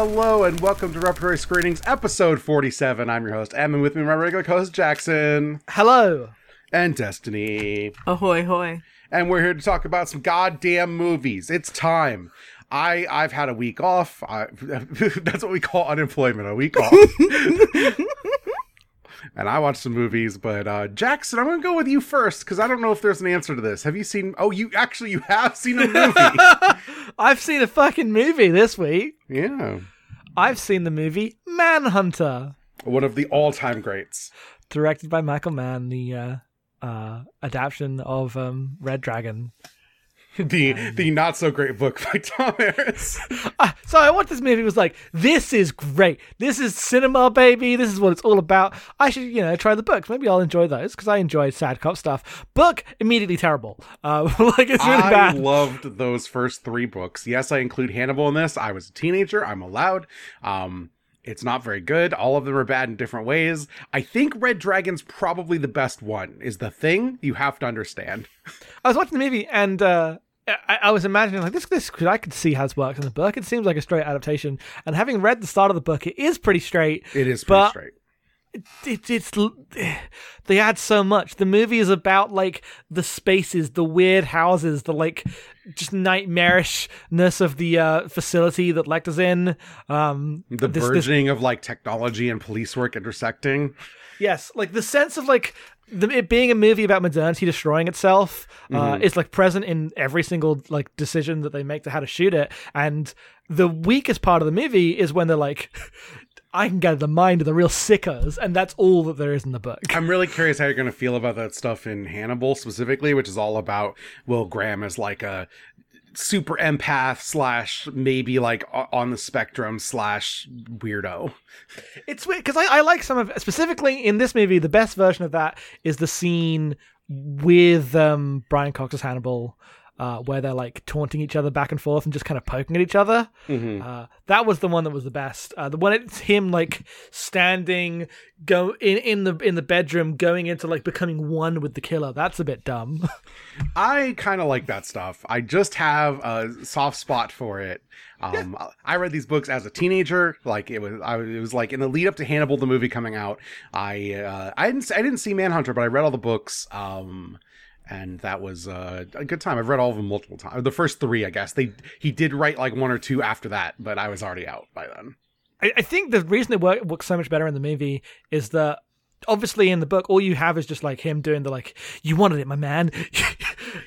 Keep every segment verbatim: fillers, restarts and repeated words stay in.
Hello and welcome to Repertory Screenings, episode forty-seven. I'm your host, Em, and with me my regular co-host, Jackson. Hello. And Destiny. Ahoy, hoy. And we're here to talk about some goddamn movies. It's time. I, I've had a week off. I, that's what we call unemployment, a week off. And I watched some movies, but uh, Jackson, I'm going to go with you first, because I don't know if there's an answer to this. Have you seen... Oh, you actually, you have seen a movie. I've seen a fucking movie this week. Yeah. I've seen the movie Manhunter. One of the all-time greats. Directed by Michael Mann, the uh, uh, adaptation of um, Red Dragon. The um, the not so great book by Tom Harris. uh, so I watched this movie. It was like, this is great. This is cinema, baby. This is what it's all about. I should, you know, try the books. Maybe I'll enjoy those because I enjoy sad cop stuff. Book immediately terrible. Uh, like it's really I bad. I loved those first three books. Yes, I include Hannibal in this. I was a teenager. I'm allowed. Um, it's not very good. All of them are bad in different ways. I think Red Dragon's probably the best one. Is the thing you have to understand. I was watching the movie and. Uh, I, I was imagining like this, this I could see how this works in the book. It seems like a straight adaptation, and having read the start of the book, it is pretty straight. It is pretty straight. It, it, it's they add so much. The movie is about like the spaces, the weird houses, the like just nightmarishness of the uh, facility that Lecter's in. Um, the this, burgeoning this, of like technology and police work intersecting. Yes, like the sense of like. The, it being a movie about modernity destroying itself uh, mm-hmm. is like present in every single like decision that they make to how to shoot it. And the weakest part of the movie is when they're like, I can get the mind of the real sickos, and that's all that there is in the book. I'm really curious how you're going to feel about that stuff in Hannibal specifically, which is all about Will Graham as like a super empath slash maybe like on the spectrum slash weirdo. It's weird because I, I like some of, specifically in this movie, the best version of that is the scene with um, Brian Cox's Hannibal uh, where they're like taunting each other back and forth and just kind of poking at each other. Mm-hmm. Uh, that was the one that was the best. Uh, the one it's him like standing go in, in the in the bedroom going into like becoming one with the killer. That's a bit dumb. I kind of like that stuff. I just have a soft spot for it. Um, yeah. I read these books as a teenager. Like it was, I was, it was like in the lead up to Hannibal, the movie coming out. I uh, I didn't I didn't see Manhunter, but I read all the books. Um, And that was uh, a good time. I've read all of them multiple times. The first three, I guess. They He did write like one or two after that, but I was already out by then. I, I think the reason it worked, worked so much better in the movie is that obviously in the book, all you have is just like him doing the like, you wanted it, my man.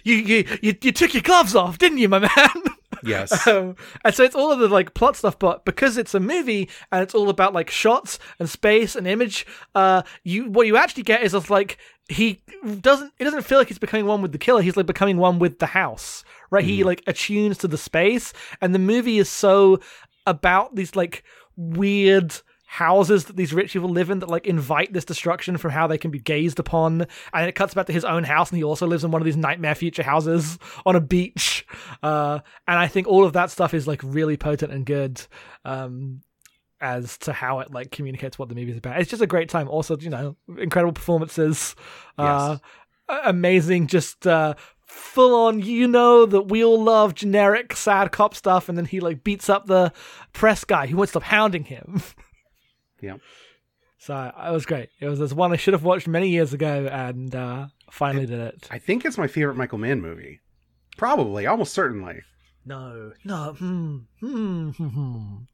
you, you, you, you took your gloves off, didn't you, my man? Yes. Um, and so it's all of the like plot stuff, but because it's a movie and it's all about like shots and space and image, uh, you what you actually get is it's like he doesn't. It doesn't feel like he's becoming one with the killer. He's like becoming one with the house, right? Mm. He like attunes to the space, and the movie is so about these like weird houses that these rich people live in that like invite this destruction from how they can be gazed upon, and it cuts back to his own house and he also lives in one of these nightmare future houses on a beach, uh and I think all of that stuff is like really potent and good um as to how it like communicates what the movie's about. It's just a great time. Also, you know, incredible performances. Yes. uh amazing just uh full on, you know, that we all love generic sad cop stuff, and then he like beats up the press guy who won't stop hounding him. Yeah. So uh, it was great. It was this one I should have watched many years ago, and uh, finally it, did it. I think it's my favorite Michael Mann movie. Probably, almost certainly. No, no. Mm, mm, mm, mm.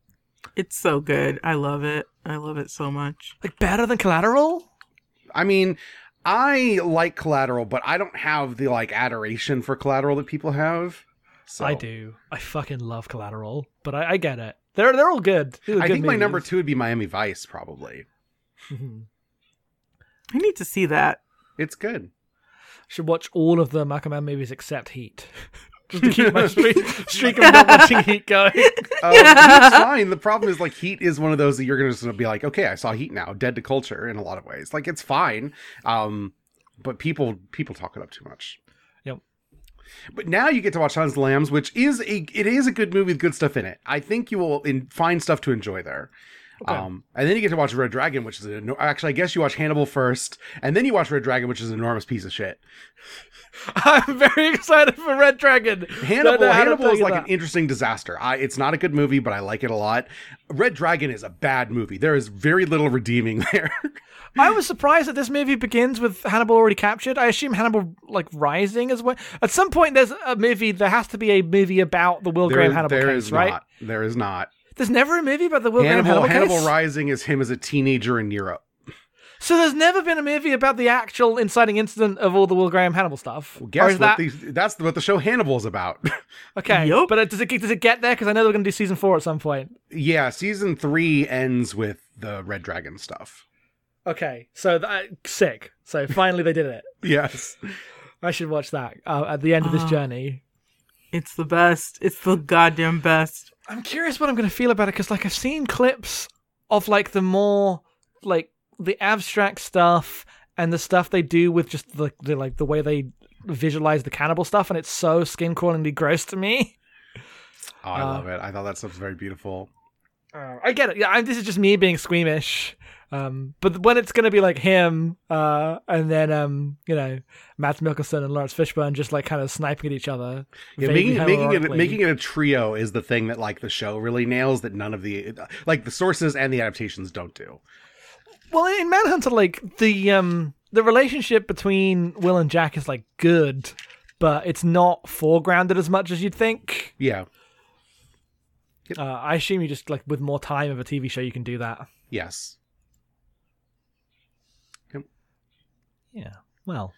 It's so good. I love it. I love it so much. Like better than Collateral? I mean, I like Collateral, but I don't have the like adoration for Collateral that people have. So. I do. I fucking love Collateral, but I, I get it. They're they're all good. They're I good think movies. My number two would be Miami Vice, probably. Mm-hmm. I need to see that. It's good. I should watch all of the Michael Mann movies except Heat. Just to keep my streak, streak of not watching Heat going. Um, it's fine. The problem is, like, Heat is one of those that you're going to be like, okay, I saw Heat now. Dead to culture in a lot of ways. Like, it's fine. Um, but people people talk it up too much. But now you get to watch Silence of the Lambs, which is a it is a good movie with good stuff in it. I think you will in, find stuff to enjoy there. Okay. Um, and then you get to watch Red Dragon, which is an, actually, I guess you watch Hannibal first, and then you watch Red Dragon, which is an enormous piece of shit. I'm very excited for Red Dragon. Hannibal, Hannibal is like that. An interesting disaster. I, it's not a good movie, but I like it a lot. Red Dragon is a bad movie. There is very little redeeming there. I was surprised that this movie begins with Hannibal already captured. I assume Hannibal like rising as well. At some point, there's a movie. There has to be a movie about the Will Graham Hannibal there case, is right? Not, there is not. There's never a movie about the Will Graham Hannibal, Hannibal case. Hannibal rising is him as a teenager in Europe. So there's never been a movie about the actual inciting incident of all the Will Graham Hannibal stuff. Well, guess what? That... The, that's what the show Hannibal is about. Okay, yep. But it, does it does it get there? Because I know they're going to do season four at some point. Yeah, season three ends with the Red Dragon stuff. Okay, so that, sick. So finally they did it. Yes, I should watch that uh, at the end of this uh, journey. It's the best. It's the goddamn best. I'm curious what I'm going to feel about it because, like, I've seen clips of like the more like. The abstract stuff and the stuff they do with just the, the like the way they visualize the cannibal stuff, and it's so skin-crawlingly gross to me. Oh, I uh, love it! I thought that stuff's very beautiful. Uh, I get it. Yeah, I, this is just me being squeamish. Um, but when it's going to be like him, uh, and then um, you know, Mads Mikkelsen and Lawrence Fishburne just like kind of sniping at each other. Yeah, making making it making it a trio is the thing that like the show really nails that none of the like the sources and the adaptations don't do. Well, in Manhunter, like, the um the relationship between Will and Jack is, like, good, but it's not foregrounded as much as you'd think. Yeah. Yep. Uh, I assume you just, like, with more time of a T V show, you can do that. Yes. Yep. Yeah, well.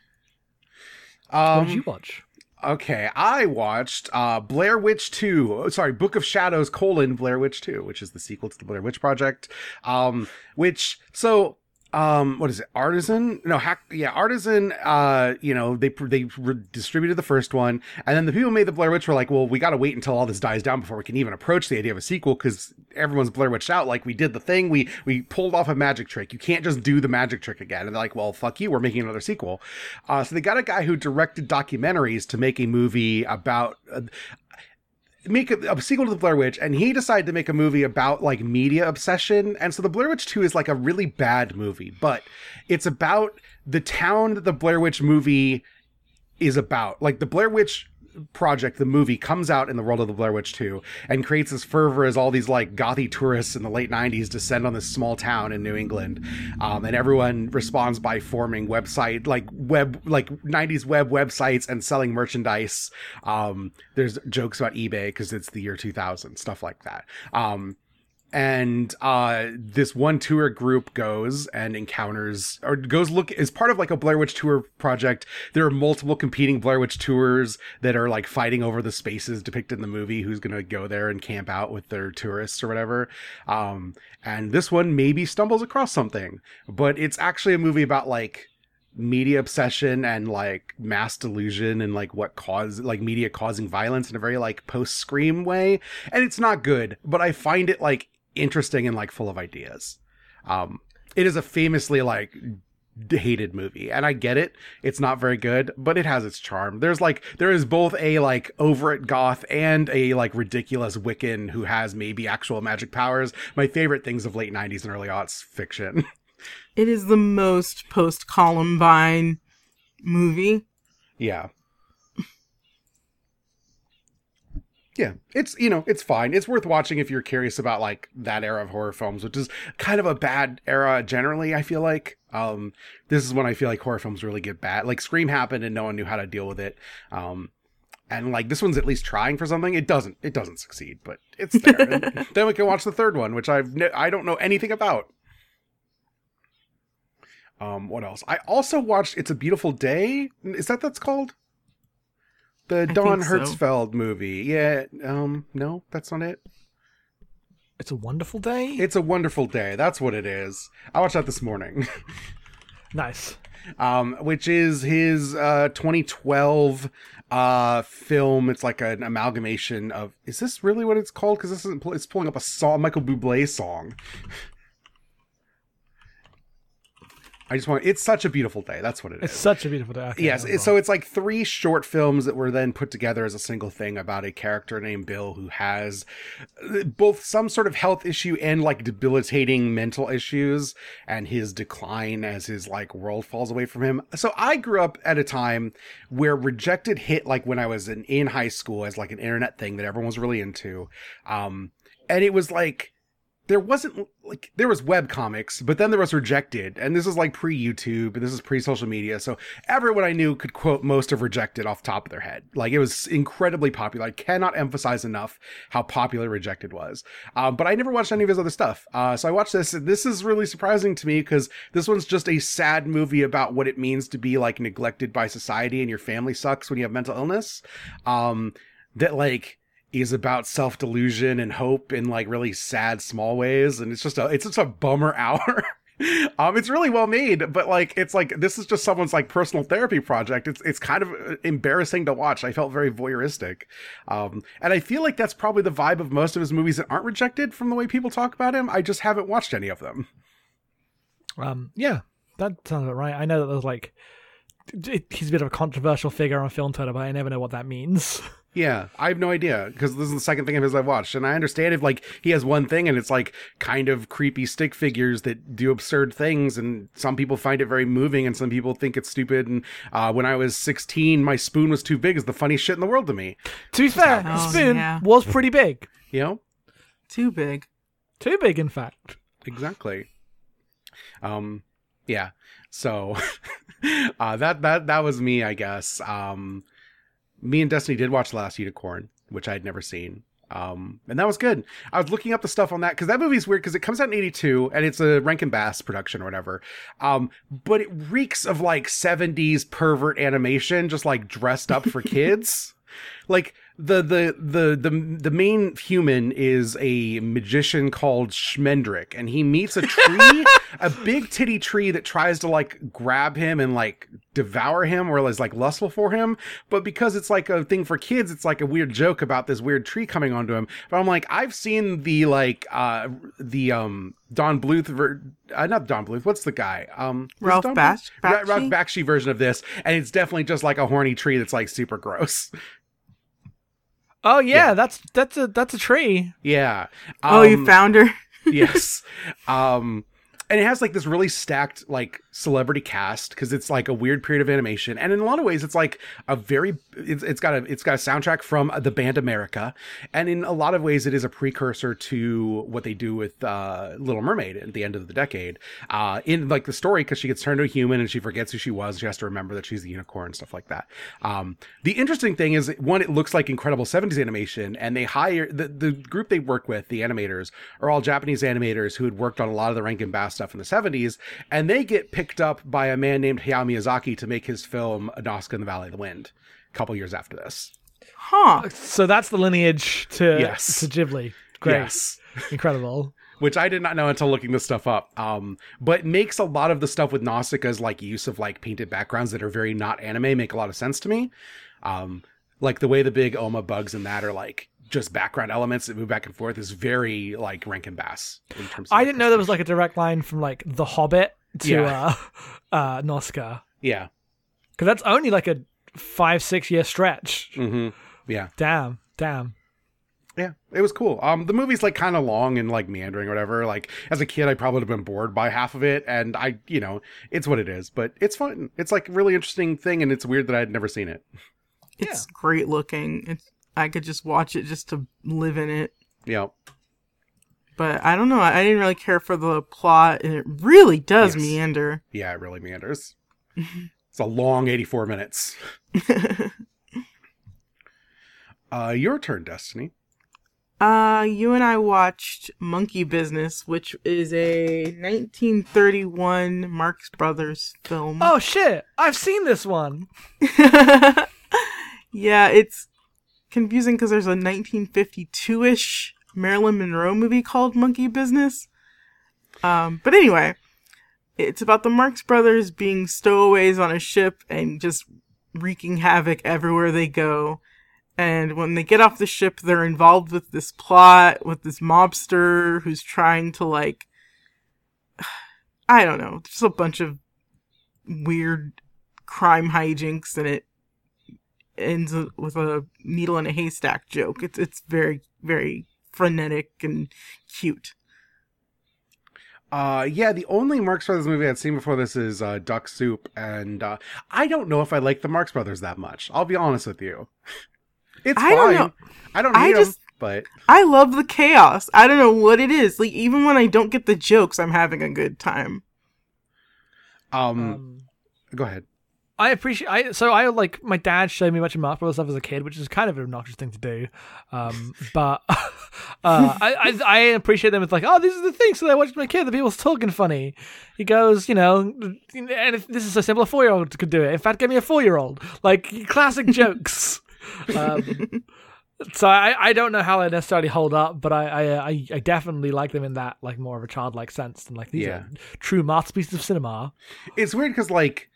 Um, what did you watch? Okay, I watched uh, Blair Witch two. Sorry, Book of Shadows, colon, Blair Witch two, which is the sequel to the Blair Witch Project. Um, which, so, um, what is it? Artisan? No, hack, yeah, Artisan, uh, you know, they they distributed the first one. And then the people who made the Blair Witch were like, well, we got to wait until all this dies down before we can even approach the idea of a sequel because everyone's Blair Witched out. Like, we did the thing. We, we pulled off a magic trick. You can't just do the magic trick again. And they're like, well, fuck you. We're making another sequel. Uh, so they got a guy who directed documentaries to make a movie about... Uh, make a, a sequel to the Blair Witch, and he decided to make a movie about like media obsession. And so the Blair Witch two is like a really bad movie, but it's about the town that the Blair Witch movie is about. Like the Blair Witch Project, the movie, comes out in the world of the Blair Witch two and creates this fervor as all these like gothy tourists in the late nineties descend on this small town in New England, um, and everyone responds by forming website like web like nineties web websites and selling merchandise. Um, there's jokes about eBay because it's the year two thousand, stuff like that. Um, and uh, this one tour group goes and encounters or goes look as part of like a Blair Witch tour project. There are multiple competing Blair Witch tours that are like fighting over the spaces depicted in the movie, who's going to go there and camp out with their tourists or whatever. Um, and this one maybe stumbles across something, but it's actually a movie about like media obsession and like mass delusion and like what cause like media causing violence in a very like post Scream way. And it's not good, but I find it like interesting and like full of ideas. Um it is a famously like hated movie, and I get it. It's not very good, but it has its charm. There's like there is both a like over it goth and a like ridiculous Wiccan who has maybe actual magic powers. My favorite things of late nineties and early aughts fiction. It is the most post Columbine movie. Yeah. Yeah, it's, you know, it's fine. It's worth watching if you're curious about like that era of horror films, which is kind of a bad era generally, I feel like. Um, this is when I feel like horror films really get bad. Like Scream happened and no one knew how to deal with it. Um, and like this one's at least trying for something. It doesn't, it doesn't succeed, but it's there. Then we can watch the third one, which I've ne- I don't know anything about. Um, what else? I also watched It's a Beautiful Day. Is that that's called? The Don Hertzfeld so. movie. Yeah. Um, no, that's not it. It's a Wonderful Day? It's a Wonderful Day. That's what it is. I watched that this morning. Nice. Um, which is his uh, twenty twelve uh, film. It's like an amalgamation of... Is this really what it's called? Because this isn't. It's pulling up a song, Michael Bublé song. I just want, it's such a beautiful day. That's what it it's is. It's such a beautiful day. Okay, yes. It, so it's like three short films that were then put together as a single thing about a character named Bill who has both some sort of health issue and like debilitating mental issues and his decline as his like world falls away from him. So I grew up at a time where Rejected hit like when I was in, in high school as like an internet thing that everyone was really into. Um, and it was like, there wasn't like there was web comics, but then there was Rejected, and this is like pre-YouTube and this is pre-social media, so everyone I knew could quote most of Rejected off the top of their head. Like it was incredibly popular. I cannot emphasize enough how popular Rejected was. Um, but I never watched any of his other stuff. Uh, so I watched this, and this is really surprising to me because this one's just a sad movie about what it means to be like neglected by society and your family sucks when you have mental illness. Um, that like. is about self-delusion and hope in like really sad small ways, and it's just a it's just a bummer hour. um it's really well made, but like it's like this is just someone's like personal therapy project. It's it's kind of embarrassing to watch. I felt very voyeuristic, um and I feel like that's probably the vibe of most of his movies that aren't Rejected from the way people talk about him. I just haven't watched any of them. Um yeah, that sounds about right. I know that there's like it, he's a bit of a controversial figure on film Twitter, but I never know what that means. Yeah, I have no idea, because this is the second thing of his I've watched, and I understand if, like, he has one thing, and it's, like, kind of creepy stick figures that do absurd things, and some people find it very moving, and some people think it's stupid, and uh, when I was sixteen, my spoon was too big is the funniest shit in the world to me. To be fair, oh, the spoon yeah. was pretty big. You know? Too big. Too big, in fact. Exactly. Um, yeah, so, uh, that, that, that was me, I guess, um... Me and Destiny did watch The Last Unicorn, which I had never seen. Um, and that was good. I was looking up the stuff on that because that movie's weird because it comes out in eighty-two and it's a Rankin-Bass production or whatever. Um, but it reeks of like seventies pervert animation, just like dressed up for kids. Like the, the, the, the, the main human is a magician called Schmendrick, and he meets a tree, a big titty tree that tries to like grab him and like devour him or is like lustful for him, but because it's like a thing for kids, it's like a weird joke about this weird tree coming onto him. But I'm like, I've seen the like uh the um Don Bluth ver- uh, not Don Bluth what's the guy um Ralph Bakshi Ra- Ralph Bakshi version of this, and it's definitely just like a horny tree that's like super gross. Oh yeah, yeah. that's that's a that's a tree. Yeah. Um, oh, you found her. Yes. Um And it has like this really stacked like celebrity cast because it's like a weird period of animation, and in a lot of ways it's like a very it's, it's got a it's got a soundtrack from the band America, and in a lot of ways it is a precursor to what they do with uh, Little Mermaid at the end of the decade. Uh, in like the story, because she gets turned to a human and she forgets who she was, and she has to remember that she's a unicorn, stuff like that. Um, the interesting thing is, one, it looks like incredible seventies animation, and they hire the the group they work with, the animators, are all Japanese animators who had worked on a lot of the Rankin-Bass stuff in the seventies, and they get picked up by a man named Hayao Miyazaki to make his film Inosuke and the Valley of the Wind a couple years after this. Huh. So that's the lineage to, yes. to Ghibli. Great. Yes. Incredible. Which I did not know until looking this stuff up. Um, but makes a lot of the stuff with Nausicaa's like use of like painted backgrounds that are very not anime make a lot of sense to me. Um, like the way the big Oma bugs in that are like just background elements that move back and forth is very like Rankin-Bass in terms of I didn't know there was like a direct line from like The Hobbit to yeah. uh, uh, Nosca. Yeah. Because that's only like a five, six year stretch. Mm-hmm. Yeah. Damn. Damn. Yeah, it was cool. Um, the movie's like kind of long and like meandering or whatever. Like as a kid, I probably would have been bored by half of it. And I, you know, it's what it is, but it's fun. It's like a really interesting thing. And it's weird that I had never seen it. It's yeah. great looking. It's, I could just watch it just to live in it. Yeah. But I don't know. I didn't really care for the plot, and it really does yes. meander. Yeah, it really meanders. It's a long eighty-four minutes. uh, your turn, Destiny. Uh, you and I watched Monkey Business, which is a nineteen thirty-one Marx Brothers film. Oh, shit. I've seen this one. Yeah, it's confusing because there's a nineteen fifty-two-ish Marilyn Monroe movie called Monkey Business. Um, but anyway, it's about the Marx Brothers being stowaways on a ship and just wreaking havoc everywhere they go. And when they get off the ship, they're involved with this plot with this mobster who's trying to, like, I don't know, just a bunch of weird crime hijinks, and it ends with a needle in a haystack joke. It's it's very, very frenetic and cute. Uh, yeah, the only Marx Brothers movie I'd seen before this is uh, Duck Soup, and uh, I don't know if I like the Marx Brothers that much. I'll be honest with you. It's I fine. Don't know. I don't need them, but... I love the chaos. I don't know what it is. Like, even when I don't get the jokes, I'm having a good time. Um, um go ahead. I appreciate... I So, I, like, my dad showed me a bunch of Marx Brothers stuff as a kid, which is kind of an obnoxious thing to do. Um, but uh, I, I I appreciate them. It's like, oh, this is the thing. So, I watched my kid. The people's talking funny. He goes, you know, and if, this is so simple. A four-year-old could do it. In fact, give me a four-year-old. Like, classic jokes. um, so I, I don't know how they necessarily hold up, but I, I I definitely like them in that, like, more of a childlike sense than, like, these yeah. are true masterpieces of cinema. It's weird because, like,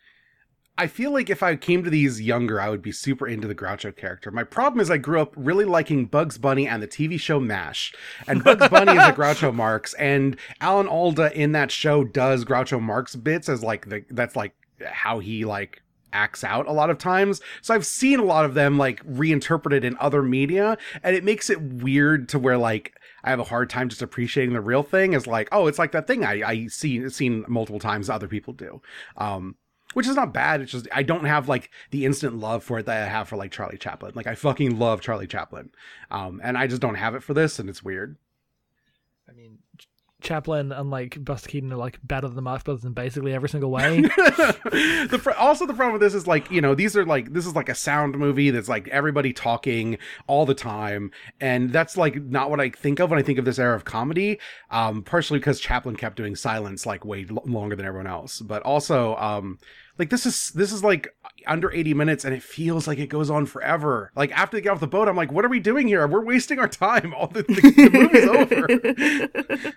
I feel like if I came to these younger, I would be super into the Groucho character. My problem is I grew up really liking Bugs Bunny and the T V show MASH. And Bugs Bunny is a Groucho Marx, and Alan Alda in that show does Groucho Marx bits as, like, the that's, like, how he, like, acts out a lot of times. So I've seen a lot of them, like, reinterpreted in other media, and it makes it weird to where, like, I have a hard time just appreciating the real thing as, like, oh, it's like that thing I, I see seen multiple times other people do. Um, which is not bad. It's just, I don't have, like, the instant love for it that I have for, like, Charlie Chaplin. Like, I fucking love Charlie Chaplin. Um, and I just don't have it for this, and it's weird. I mean, Chaplin and, like, Buster Keaton are, like, better than the Marx Brothers in basically every single way. the pro- also, the problem with this is, like, you know, these are, like, this is, like, a sound movie that's, like, everybody talking all the time, and that's, like, not what I think of when I think of this era of comedy, um, partially because Chaplin kept doing silence, like, way l- longer than everyone else, but also, um... like, this is, this is like, under eighty minutes, and it feels like it goes on forever. Like, after they get off the boat, I'm like, what are we doing here? We're wasting our time. All the, the, the movie's over.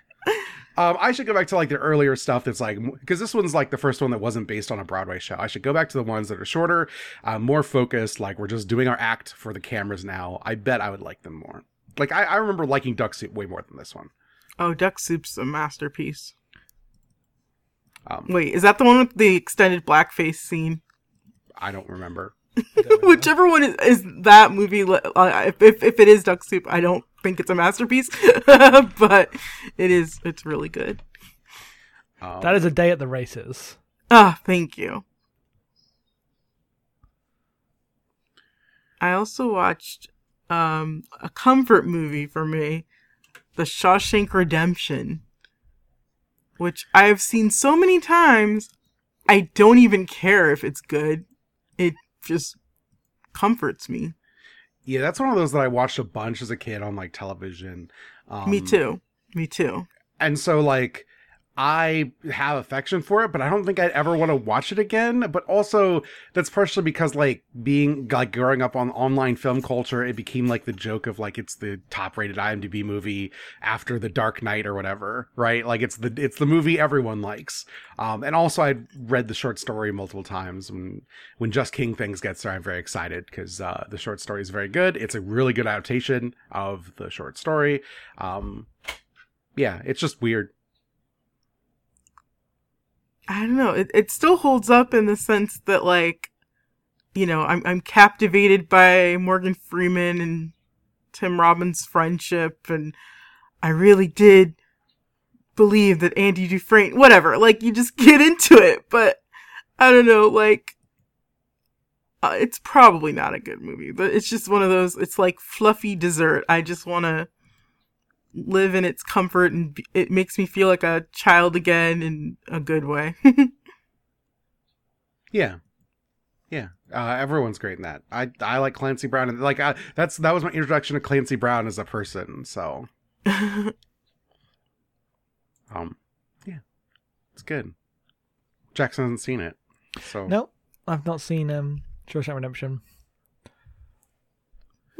um, I should go back to, like, the earlier stuff that's, like, because this one's, like, the first one that wasn't based on a Broadway show. I should go back to the ones that are shorter, uh, more focused, like, we're just doing our act for the cameras now. I bet I would like them more. Like, I, I remember liking Duck Soup way more than this one. Oh, Duck Soup's a masterpiece. Um, Wait, is that the one with the extended blackface scene? I don't remember. Whichever one is, is that movie. Uh, if, if if it is Duck Soup, I don't think it's a masterpiece, but it is. It's really good. Um, that is a day at the races. Ah, oh, thank you. I also watched um, a comfort movie for me, The Shawshank Redemption, which I've seen so many times, I don't even care if it's good. It just comforts me. Yeah, that's one of those that I watched a bunch as a kid on, like, television. Um, me too. Me too. And so, like, I have affection for it, but I don't think I'd ever want to watch it again. But also, that's partially because, like, being, like, growing up on online film culture, it became, like, the joke of, like, it's the top-rated IMDb movie after The Dark Knight or whatever, right? Like, it's the it's the movie everyone likes. Um, and also, I'd read the short story multiple times. When, when Just King Things gets there, I'm very excited because uh, the short story is very good. It's a really good adaptation of the short story. Um, yeah, it's just weird. I don't know. It it still holds up in the sense that, like, you know, I'm I'm captivated by Morgan Freeman and Tim Robbins' friendship, and I really did believe that Andy Dufresne, whatever. Like, you just get into it, but I don't know. Like, uh, it's probably not a good movie, but it's just one of those. It's like fluffy dessert. I just want to live in its comfort, and be, it makes me feel like a child again in a good way. yeah. Yeah. Uh, everyone's great in that. I, I like Clancy Brown, and like, I, that's, that was my introduction to Clancy Brown as a person. So, um, yeah, it's good. Jackson hasn't seen it. So no, I've not seen, um, Shawshank Redemption.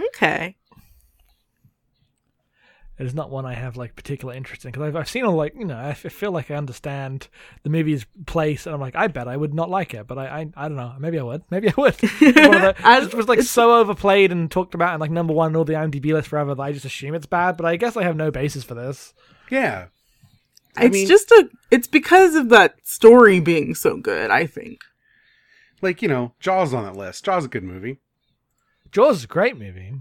Okay. It is not one I have, like, particular interest in, because I've, I've seen all, like, you know, I, f- I feel like I understand the movie's place, and I'm like, I bet I would not like it, but I I, I don't know. Maybe I would. Maybe I would. the, I, it was, like, so overplayed and talked about and, like, number one on all the IMDb list forever that I just assume it's bad, but I guess I have no basis for this. Yeah. I it's mean, just a... It's because of that story being so good, I think. Like, you know, Jaws on that list. Jaws is a good movie. Jaws is a great movie.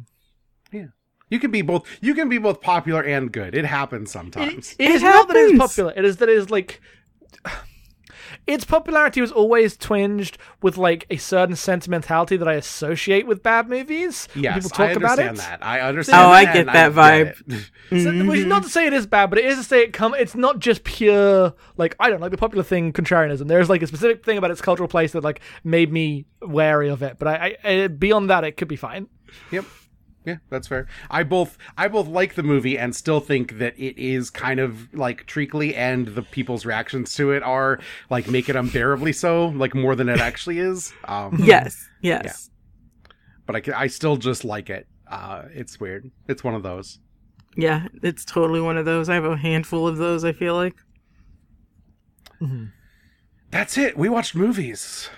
Yeah. You can be both you can be both popular and good. It happens sometimes. It, it, it is happens. Not that it is popular. It is that it is like its popularity was always twinged with like a certain sentimentality that I associate with bad movies. Yes, I understand that. I understand Oh, I get that vibe. Mm-hmm. So, which is not to say it is bad, but it is to say it come it's not just pure like I don't like the popular thing contrarianism. There's like a specific thing about its cultural place that like made me wary of it, but I, I beyond that it could be fine. Yep. Yeah, that's fair. I both I both like the movie and still think that it is kind of like treacly, and the people's reactions to it are like make it unbearably so, like more than it actually is. Um, yes, yes. Yeah. But I can, I still just like it. Uh, it's weird. It's one of those. Yeah, it's totally one of those. I have a handful of those, I feel like. Mm-hmm. That's it. We watched movies.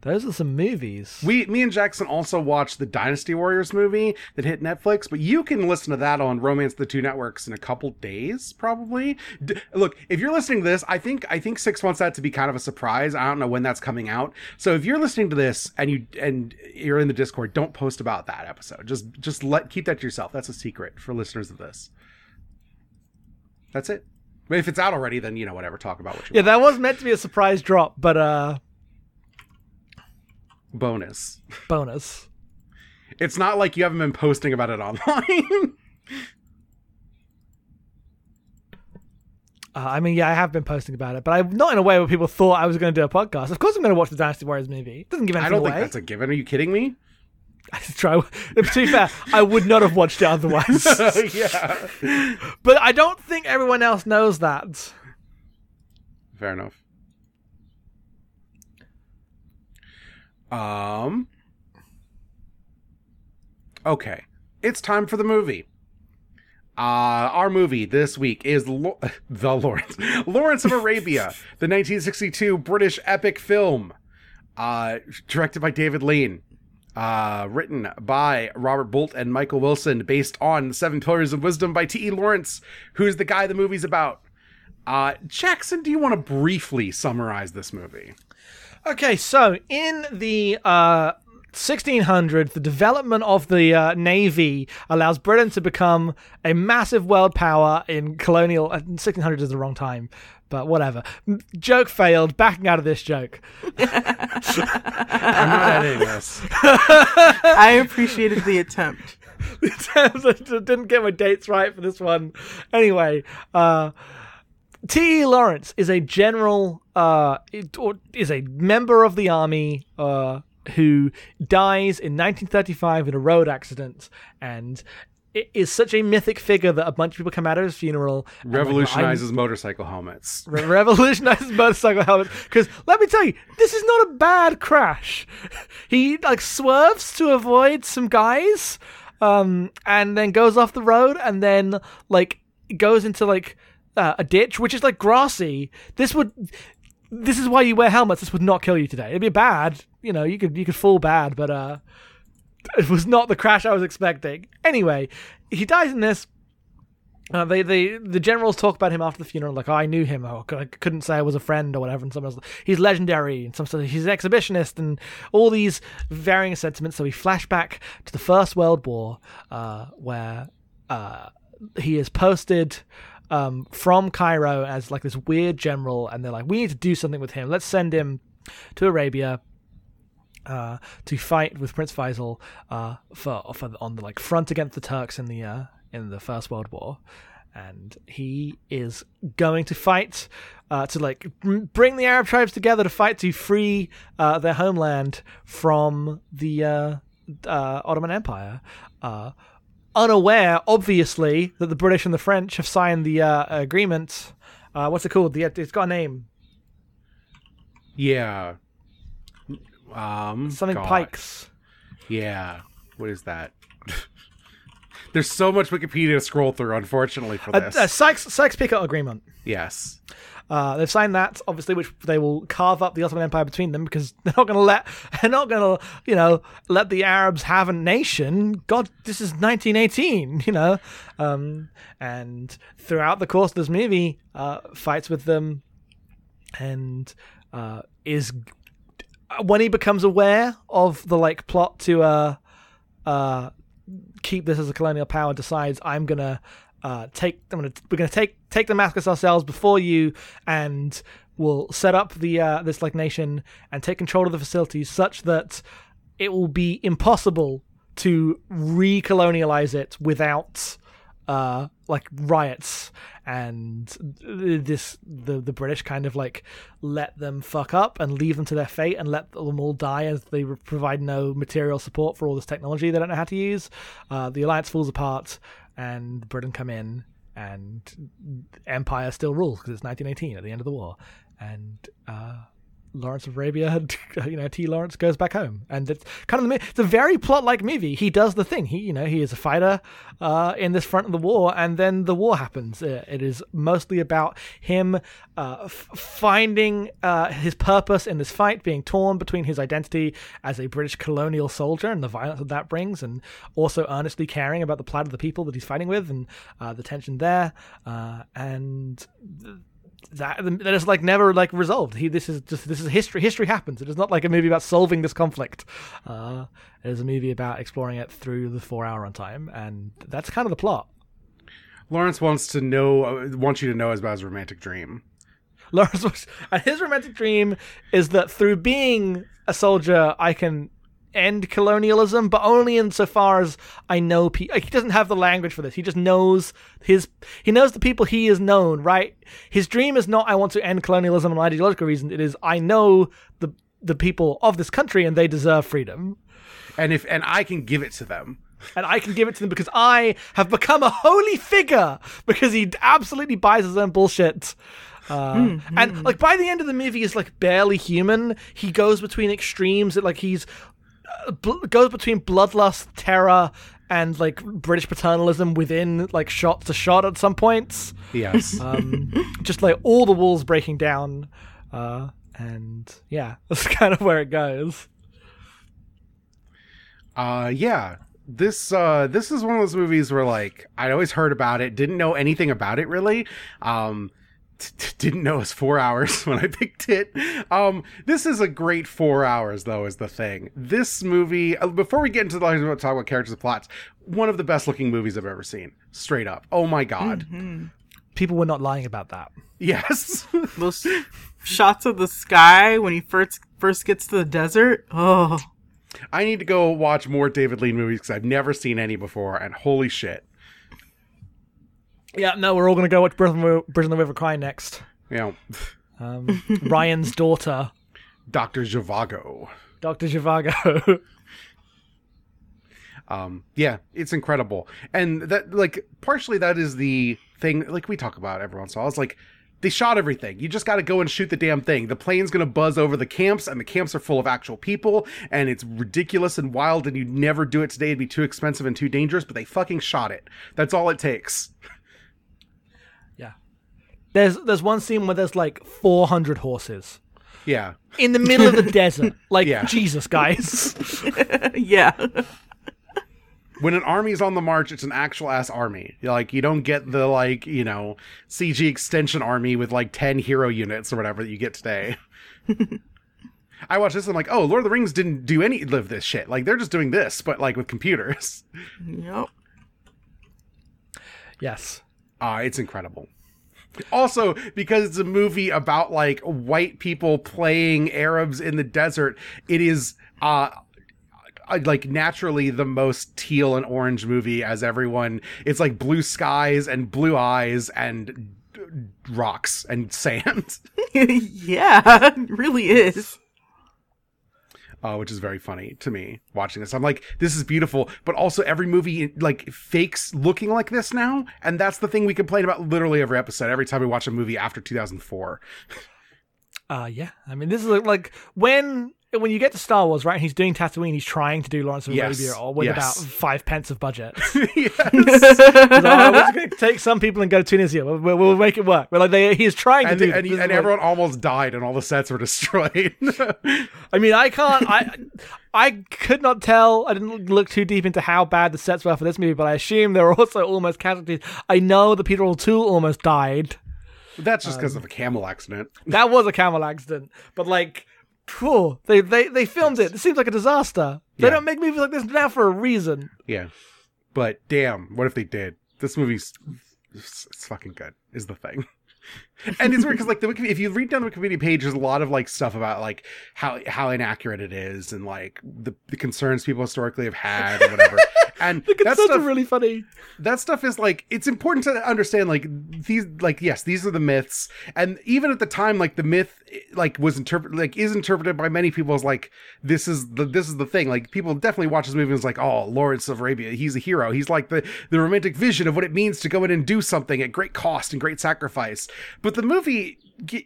Those are some movies. We, me and Jackson also watched the Dynasty Warriors movie that hit Netflix, but you can listen to that on Romance the Two Networks in a couple days, probably. D- Look, if you're listening to this, I think I think Six wants that to be kind of a surprise. I don't know when that's coming out. So if you're listening to this and you and you're in the Discord, don't post about that episode. Just just let keep that to yourself. That's a secret for listeners of this. That's it. But if it's out already, then you know whatever. Talk about what you yeah, want. Yeah, that was meant to be a surprise drop, but uh. Bonus. Bonus. It's not like you haven't been posting about it online. uh, I mean, yeah, I have been posting about it, but I'm not in a way where people thought I was going to do a podcast. Of course I'm going to watch the Dynasty Warriors movie. It doesn't give anything away. I don't away. think that's a given. Are you kidding me? Try. To be fair, I would not have watched it otherwise. Yeah. But I don't think everyone else knows that. Fair enough. Um, okay. It's time for the movie. Uh, our movie this week is Lo- The Lawrence. Lawrence of Arabia, the nineteen sixty-two British epic film, uh, directed by David Lean, uh, written by Robert Bolt and Michael Wilson, based on Seven Pillars of Wisdom by T E. Lawrence, who's the guy the movie's about. Uh, Jackson, do you want to briefly summarize this movie? Okay, so in the uh, sixteen hundreds, the development of the uh, Navy allows Britain to become a massive world power in colonial... Uh, sixteen hundreds is the wrong time, but whatever. Joke failed. Backing out of this joke. I'm not editing this. I appreciated the attempt. The attempt. I didn't get my dates right for this one. Anyway, uh... T E. Lawrence is a general, uh, or is a member of the army, uh, who dies in nineteen thirty-five in a road accident, and it is such a mythic figure that a bunch of people come out of his funeral. Revolutionizes like, motorcycle helmets. Re- revolutionizes motorcycle helmets. Because let me tell you, this is not a bad crash. He like swerves to avoid some guys, um, and then goes off the road, and then like goes into like. Uh, a ditch, which is like grassy. This would, this is why you wear helmets. This would not kill you today. It'd be bad. You know, you could you could fall bad, but uh, it was not the crash I was expecting. Anyway, he dies in this. Uh, they they the generals talk about him after the funeral, like, oh, I knew him, or I couldn't say I was a friend, or whatever. And someone else, he's legendary, and some sort of, he's an exhibitionist, and all these varying sentiments. So we flash back to the First World War, uh, where uh, he is posted. Um, from Cairo as like this weird general, and they're like, we need to do something with him. Let's send him to Arabia uh, to fight with Prince Faisal uh, for, for on the like front against the Turks in the uh, in the First World War, and he is going to fight uh, to like bring the Arab tribes together to fight to free uh, their homeland from the uh, uh, Ottoman Empire. Uh, Unaware, obviously, that the British and the French have signed the uh, agreement. Uh, what's it called? The, it's got a name. Yeah. Um, Something God. Pikes. Yeah. What is that? There's so much Wikipedia to scroll through, unfortunately, for this. A, a Sykes, Sykes-Picot Agreement. Yes. Uh, they've signed that, obviously, which they will carve up the Ottoman Empire between them, because they're not going to let, they're not going to, you know, let the Arabs have a nation. God, this is nineteen eighteen, you know. Um, and throughout the course of this movie, uh, fights with them, and uh, is when he becomes aware of the like plot to uh uh keep this as a colonial power, decides I'm gonna uh take I'm gonna we're gonna take take Damascus ourselves before you, and we'll set up the uh this like nation and take control of the facilities such that it will be impossible to recolonialize it without uh like riots and this the the British kind of like let them fuck up and leave them to their fate and let them all die as they provide no material support for all this technology they don't know how to use. Uh the alliance falls apart and Britain come in and empire still rules because it's nineteen eighteen at the end of the war, and uh Lawrence of Arabia, you know, T E Lawrence goes back home, and it's kind of the, it's a very plot-like movie. He does the thing. He, you know, he is a fighter uh, in this front of the war, and then the war happens. It is mostly about him uh, f- finding uh, his purpose in this fight, being torn between his identity as a British colonial soldier and the violence that that brings, and also earnestly caring about the plight of the people that he's fighting with, and uh, the tension there, uh, and. Th- That, that is like never like resolved. He this is just this is history. History happens. It is not like a movie about solving this conflict. Uh, it is a movie about exploring it through the four-hour runtime, and that's kind of the plot. Lawrence wants to know, wants you to know about his romantic dream. Lawrence, wants, and his romantic dream is that through being a soldier, I can end colonialism, but only insofar as I know people. Like, he doesn't have the language for this. He just knows his he knows the people he is known, right? His dream is not I want to end colonialism on an ideological reason. It is I know the the people of this country and they deserve freedom. And if and I can give it to them. And I can give it to them because I have become a holy figure, because he absolutely buys his own bullshit. Uh, mm-hmm. And like by the end of the movie is like barely human. He goes between extremes. That like he's goes between bloodlust, terror, and like British paternalism within like shot to shot at some points. Yes, um, just like all the walls breaking down, uh, and yeah, that's kind of where it goes. Uh, yeah, this uh, this is one of those movies where like I always heard about it, didn't know anything about it really. Um, didn't know it was four hours when I picked it. Um, this is a great four hours, though, is the thing. This movie, before we get into the lines about talk about characters and plots, one of the best looking movies I've ever seen. Straight up. Oh my God. Mm-hmm. People were not lying about that. Yes. Those shots of the sky when he first first gets to the desert. Oh. I need to go watch more David Lean movies because I've never seen any before, and holy shit. Yeah, no, we're all going to go watch Bridge on the River Kwai next. Yeah. Um, Ryan's daughter. Doctor Zhivago. Doctor Zhivago. um, yeah, it's incredible. And that, like, partially that is the thing, like, we talk about every once in a while. It's like, they shot everything. You just got to go and shoot the damn thing. The plane's going to buzz over the camps, and the camps are full of actual people, and it's ridiculous and wild, and you'd never do it today. It'd be too expensive and too dangerous, but they fucking shot it. That's all it takes. There's there's one scene where there's like four hundred horses. Yeah. In the middle of the desert. Like, yeah. Jesus, guys. Yeah. When an army's on the march, it's an actual ass army. Like, you don't get the, like, you know, C G extension army with like ten hero units or whatever that you get today. I watch this and I'm like, oh, Lord of the Rings didn't do any of this shit. Like, they're just doing this, but like with computers. Yep. Yes. Uh, it's incredible. Also, because it's a movie about like white people playing Arabs in the desert, it is uh like naturally the most teal and orange movie, as everyone it's like blue skies and blue eyes and d- rocks and sand. Yeah, it really is. Uh, which is very funny to me watching this. I'm like, this is beautiful, but also every movie like fakes looking like this now, and that's the thing we complain about literally every episode, every time we watch a movie after two thousand four. uh, yeah, I mean, this is like when when you get to Star Wars, right? And he's doing Tatooine, he's trying to do Lawrence of yes. Arabia, all with yes. about five pence of budget. Yes, like, oh, we're just gonna take some people and go to Tunisia. We'll, we'll, we'll make it work. We're like, they, he's trying and to the, do, and, and like, everyone almost died, and all the sets were destroyed. I mean, I can't. I I could not tell. I didn't look too deep into how bad the sets were for this movie, but I assume there were also almost casualties. I know that Peter O'Toole almost died. That's just because um, of a camel accident. That was a camel accident, but like. Phew, they, they, they filmed it. It seems like a disaster. They yeah. don't make movies like this now for a reason. Yeah. But damn, what if they did? This movie's it's, it's fucking good, is the thing. And it's weird because, like, the Wikipedia, if you read down the Wikipedia page, there's a lot of, like, stuff about, like, how how inaccurate it is and, like, the, the concerns people historically have had or whatever. And the concerns that stuff, are really funny. That stuff is, like, it's important to understand, like, these, like, yes, these are the myths. And even at the time, like, the myth, like, was interpreted, like, is interpreted by many people as, like, this is the this is the thing. Like, people definitely watch this movie and it's like, oh, Lawrence of Arabia, he's a hero. He's, like, the, the romantic vision of what it means to go in and do something at great cost and great sacrifice. But the movie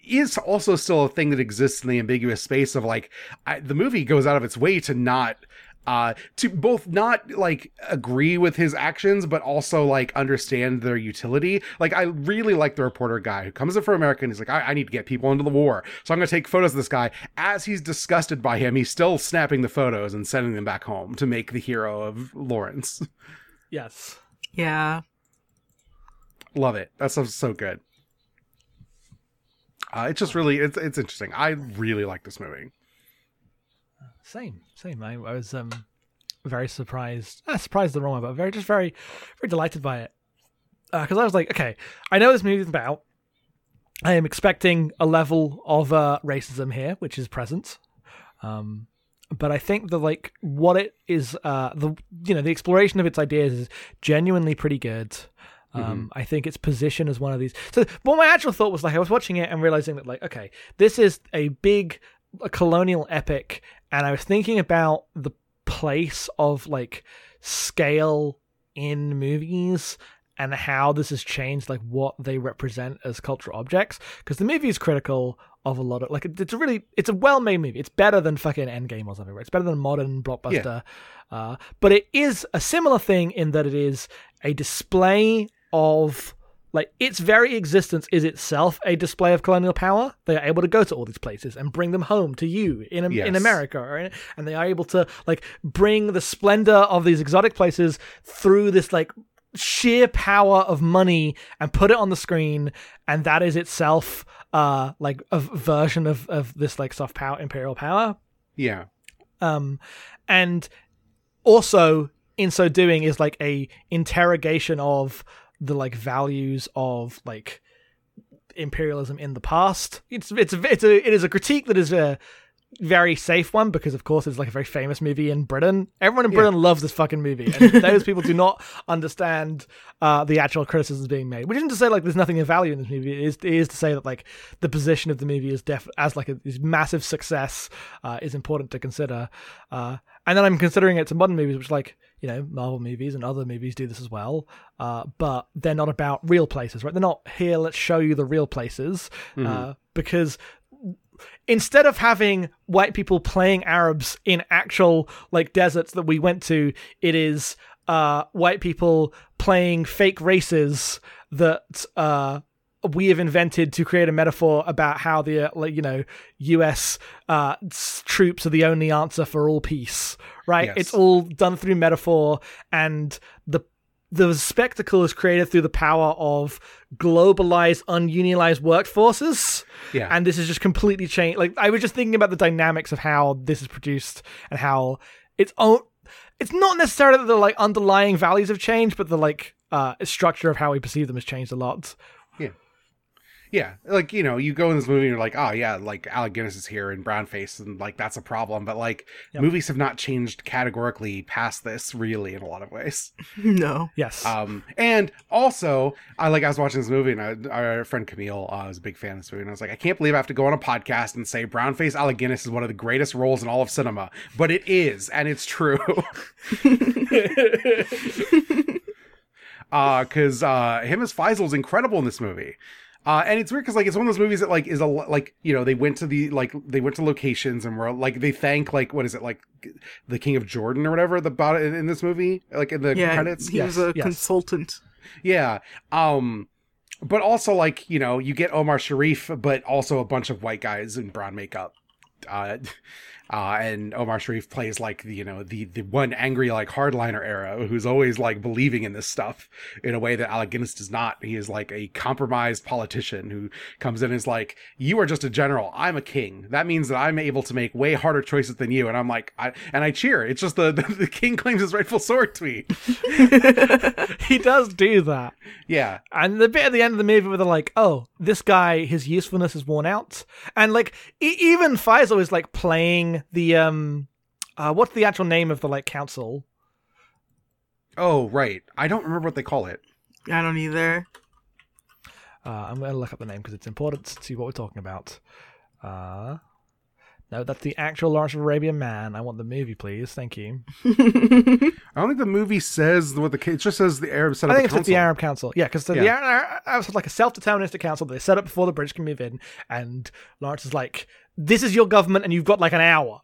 is also still a thing that exists in the ambiguous space of, like, I, the movie goes out of its way to not, uh, to both not, like, agree with his actions, but also, like, understand their utility. Like, I really like the reporter guy who comes in for America and he's like, I, I need to get people into the war. So I'm going to take photos of this guy. As he's disgusted by him, he's still snapping the photos and sending them back home to make the hero of Lawrence. Yes. Yeah. Love it. That stuff's so good. Uh, it's just really, it's it's interesting. I really like this movie. Same, same. I, I was um, very surprised. Ah, surprised the wrong way, but very, just very, very delighted by it. Because uh, I was like, okay, I know this movie is about. I am expecting a level of uh, racism here, which is present. Um, but I think the like what it is, uh, the you know the exploration of its ideas is genuinely pretty good. Um, mm-hmm. I think its position as one of these. So, well, my actual thought was like I was watching it and realizing that like, okay, this is a big a colonial epic, and I was thinking about the place of like scale in movies and how this has changed like what they represent as cultural objects. Because the movie is critical of a lot of like it's a really it's a well-made movie. It's better than fucking Endgame or something. Right? It's better than modern blockbuster, yeah. uh, but it is a similar thing in that it is a display of like its very existence is itself a display of colonial power. They are able to go to all these places and bring them home to you in yes. in America, right? And they are able to like bring the splendor of these exotic places through this like sheer power of money and put it on the screen, and that is itself uh like a version of of this like soft power, imperial power. Yeah. Um, and also in so doing is like a interrogation of the like values of like imperialism in the past. It's it's it's a it is a critique that is a very safe one because of course it's like a very famous movie in Britain. Everyone in Britain yeah. loves this fucking movie, and those people do not understand uh, the actual criticisms being made. Which isn't to say like there's nothing of value in this movie. It is, it is to say that like the position of the movie is def- as like a is massive success uh, is important to consider. Uh, and then I'm considering it to modern movies, which like. You know, Marvel movies and other movies do this as well, uh, but they're not about real places, right? They're not here, let's show you the real places, mm-hmm. uh, because instead of having white people playing Arabs in actual, like, deserts that we went to, it is uh, white people playing fake races that uh, we have invented to create a metaphor about how the, uh, you know, U S uh, troops are the only answer for all peace, right? Yes. It's all done through metaphor, and the the spectacle is created through the power of globalized, ununionized workforces. Yeah. And this is just completely changed. Like, I was just thinking about the dynamics of how this is produced and how it's own. It's not necessarily that the like underlying values have changed, but the like uh, structure of how we perceive them has changed a lot. Yeah. Yeah, like, you know, you go in this movie and you're like, oh, yeah, like, Alec Guinness is here in brownface, and, like, that's a problem. But, like, yep. movies have not changed categorically past this, really, in a lot of ways. No. Yes. Um, and also, I like, I was watching this movie, and I, our friend Camille uh, was a big fan of this movie, and I was like, I can't believe I have to go on a podcast and say brownface Alec Guinness is one of the greatest roles in all of cinema. But it is, and it's true. uh, because uh, him as Faisal is incredible in this movie. Uh, and it's weird because, like, it's one of those movies that, like, is a, like, you know, they went to the, like, they went to locations and were, like, they thank, like, what is it, like, the King of Jordan or whatever the bot- in, in this movie? Like, in the yeah, credits? Yeah, he was yes. a yes. consultant. Yeah. Um, but also, like, you know, you get Omar Sharif, but also a bunch of white guys in brown makeup. Uh, Uh, and Omar Sharif plays like the, you know, the, the one angry, like, hardliner era who's always like believing in this stuff in a way that Alec Guinness does not. He is like a compromised politician who comes in and is like, you are just a general. I'm a king. That means that I'm able to make way harder choices than you. And I'm like, I, and I cheer. It's just the, the, the king claims his rightful sword tweet. He does do that. Yeah. And the bit at the end of the movie where they're like, oh, this guy, his usefulness is worn out. And like, e- even Faisal is like playing the um uh what's the actual name of the like council? Oh right, I don't remember what they call it. I don't either. uh I'm gonna look up the name because it's important to what we're talking about. Uh no, that's the actual Lawrence of Arabia. Man, I want the movie, please, thank you. I don't think the movie says what the, it just says the Arab set up. I think it's the Arab council. Yeah, because the, yeah. the Arab, Arab was like a self-deterministic council that they set up before the British can move in, and Lawrence is like, this is your government and you've got like an hour.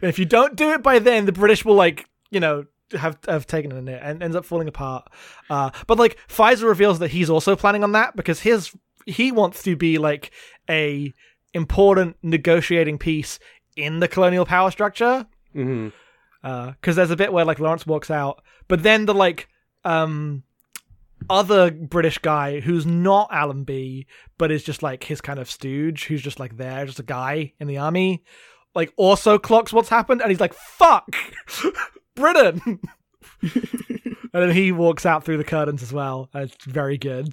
If you don't do it by then, the British will like, you know, have have taken it in there, and ends up falling apart. Uh, but like Faisal reveals that he's also planning on that because his he wants to be like a important negotiating piece in the colonial power structure. Mm-hmm. Uh, 'cause there's a bit where like Lawrence walks out, but then the like um, other British guy who's not Allenby but is just like his kind of stooge, who's just like there, just a guy in the army, like also clocks what's happened and he's like, fuck Britain. And then he walks out through the curtains as well. It's very good.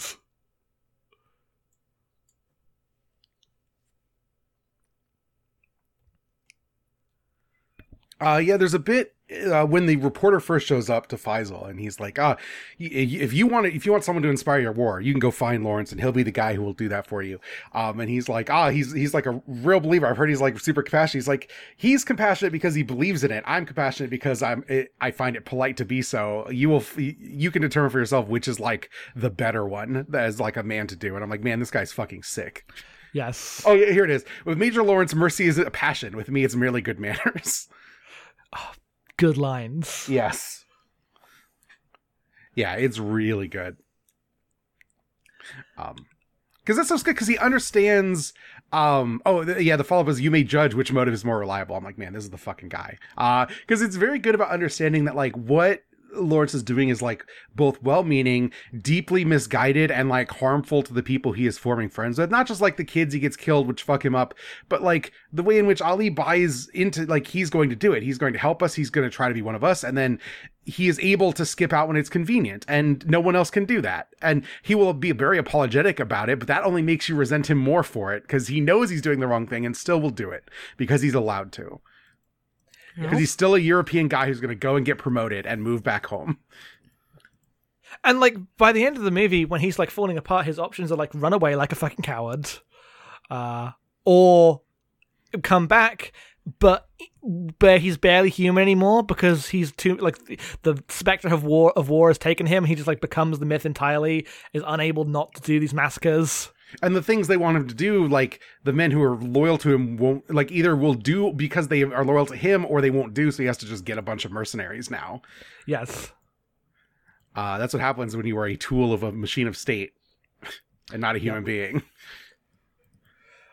Uh, yeah, there's a bit uh, when the reporter first shows up to Faisal, and he's like, "Ah, if you want to, if you want someone to inspire your war, you can go find Lawrence, and he'll be the guy who will do that for you." Um, and he's like, "Ah, he's he's like a real believer. I've heard he's like super compassionate. He's like he's compassionate because he believes in it. I'm compassionate because I'm it, I find it polite to be so. You will you can determine for yourself which is like the better one as like a man to do." And I'm like, man, this guy's fucking sick. Yes. Oh, yeah, here it is. With Major Lawrence, mercy is a passion. With me, it's merely good manners. Oh, good lines. Yes. Yeah, it's really good. Um, because that sounds good because he understands. Um, oh th- yeah, the follow up is you may judge which motive is more reliable. I'm like, man, this is the fucking guy. Uh, because it's very good about understanding that like what Lawrence is doing is like both well-meaning, deeply misguided, and like harmful to the people he is forming friends with. Not just like the kids he gets killed, which fuck him up, but like the way in which Ali buys into like he's going to do it. He's going to help us. He's going to try to be one of us. And then he is able to skip out when it's convenient, and no one else can do that. And he will be very apologetic about it, but that only makes you resent him more for it because he knows he's doing the wrong thing and still will do it because he's allowed to. Because he's still a European guy who's going to go and get promoted and move back home. And, like, by the end of the movie, when he's, like, falling apart, his options are, like, run away like a fucking coward. Uh, or come back, but where he's barely human anymore because he's too, like, the, the spectre of war of war has taken him. He just, like, becomes the myth entirely, is unable not to do these massacres. And the things they want him to do, like the men who are loyal to him won't, like either will do because they are loyal to him or they won't do. So he has to just get a bunch of mercenaries now. Yes. Uh, that's what happens when you are a tool of a machine of state and not a human yeah. being.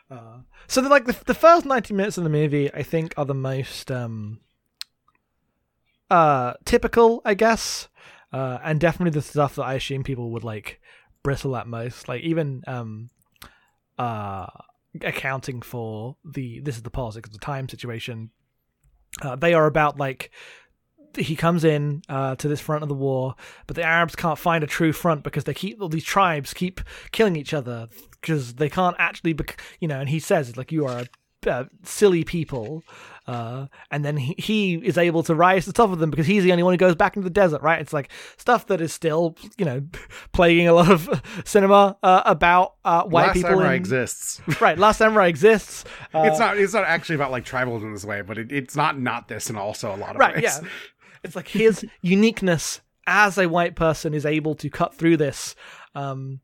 Uh, so like the, the first ninety minutes of the movie, I think are the most um, uh, typical, I guess. Uh, and definitely the stuff that I assume people would like bristle at most, like even um uh accounting for the this is the politics of the time situation. Uh, they are about like he comes in uh to this front of the war, but the Arabs can't find a true front because they keep all these tribes keep killing each other because they can't actually bec- you know and he says like you are a, a silly people. Uh, and then he, he is able to rise to the top of them because he's the only one who goes back into the desert, right? It's like stuff that is still, you know, plaguing a lot of cinema uh, about uh, white Last people. Last Samurai in... exists, right? Last Samurai exists. Uh, it's not. It's not actually about like tribalism in this way, but it, it's not not this, and also a lot of right. Ways. Yeah, it's like his uniqueness as a white person is able to cut through this. Um,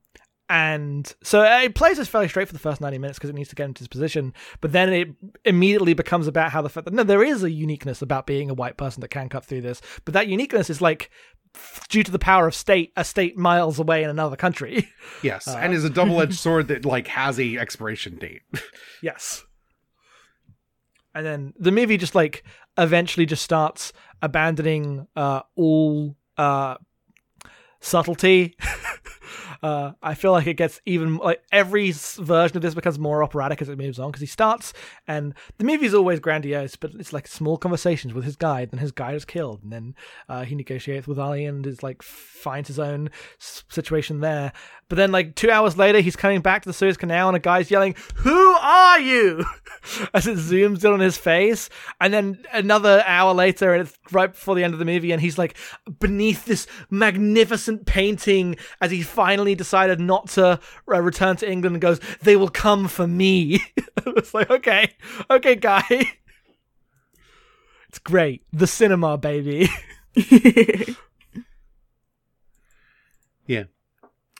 And so it plays us fairly straight for the first ninety minutes because it needs to get into his position. But then it immediately becomes about how the fact that, no, there is a uniqueness about being a white person that can cut through this. But that uniqueness is like due to the power of state, a state miles away in another country. Yes. Uh, and is a double-edged sword that like has a expiration date. Yes. And then the movie just like eventually just starts abandoning uh, all uh, subtlety. uh, I feel like it gets even like every version of this becomes more operatic as it moves on, because he starts and the movie is always grandiose, but it's like small conversations with his guide, and his guide is killed, and then uh, he negotiates with Ali and is like finds his own situation there. But then like two hours later, he's coming back to the Suez Canal and a guy's yelling, "Who are you?" as it zooms in on his face. And then another hour later, and it's right before the end of the movie, and he's like beneath this magnificent painting as he finally decided not to uh, return to England, and goes, "They will come for me." It's like, okay, okay, guy. It's great. The cinema, baby. Yeah.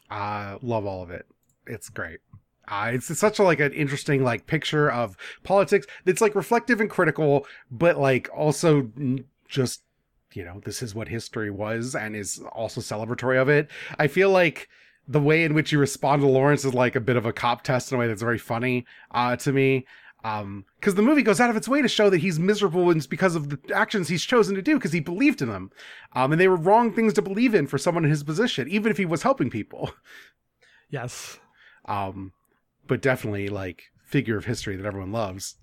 I love all of it. It's great. Uh, it's, it's such a, like an interesting like picture of politics. It's like reflective and critical, but like also just, you know, this is what history was, and is also celebratory of it. I feel like the way in which you respond to Lawrence is like a bit of a cop test in a way that's very funny uh, to me. Um, because the movie goes out of its way to show that he's miserable because of the actions he's chosen to do, because he believed in them. Um, and they were wrong things to believe in for someone in his position, even if he was helping people. Yes. Um, but definitely like figure of history that everyone loves.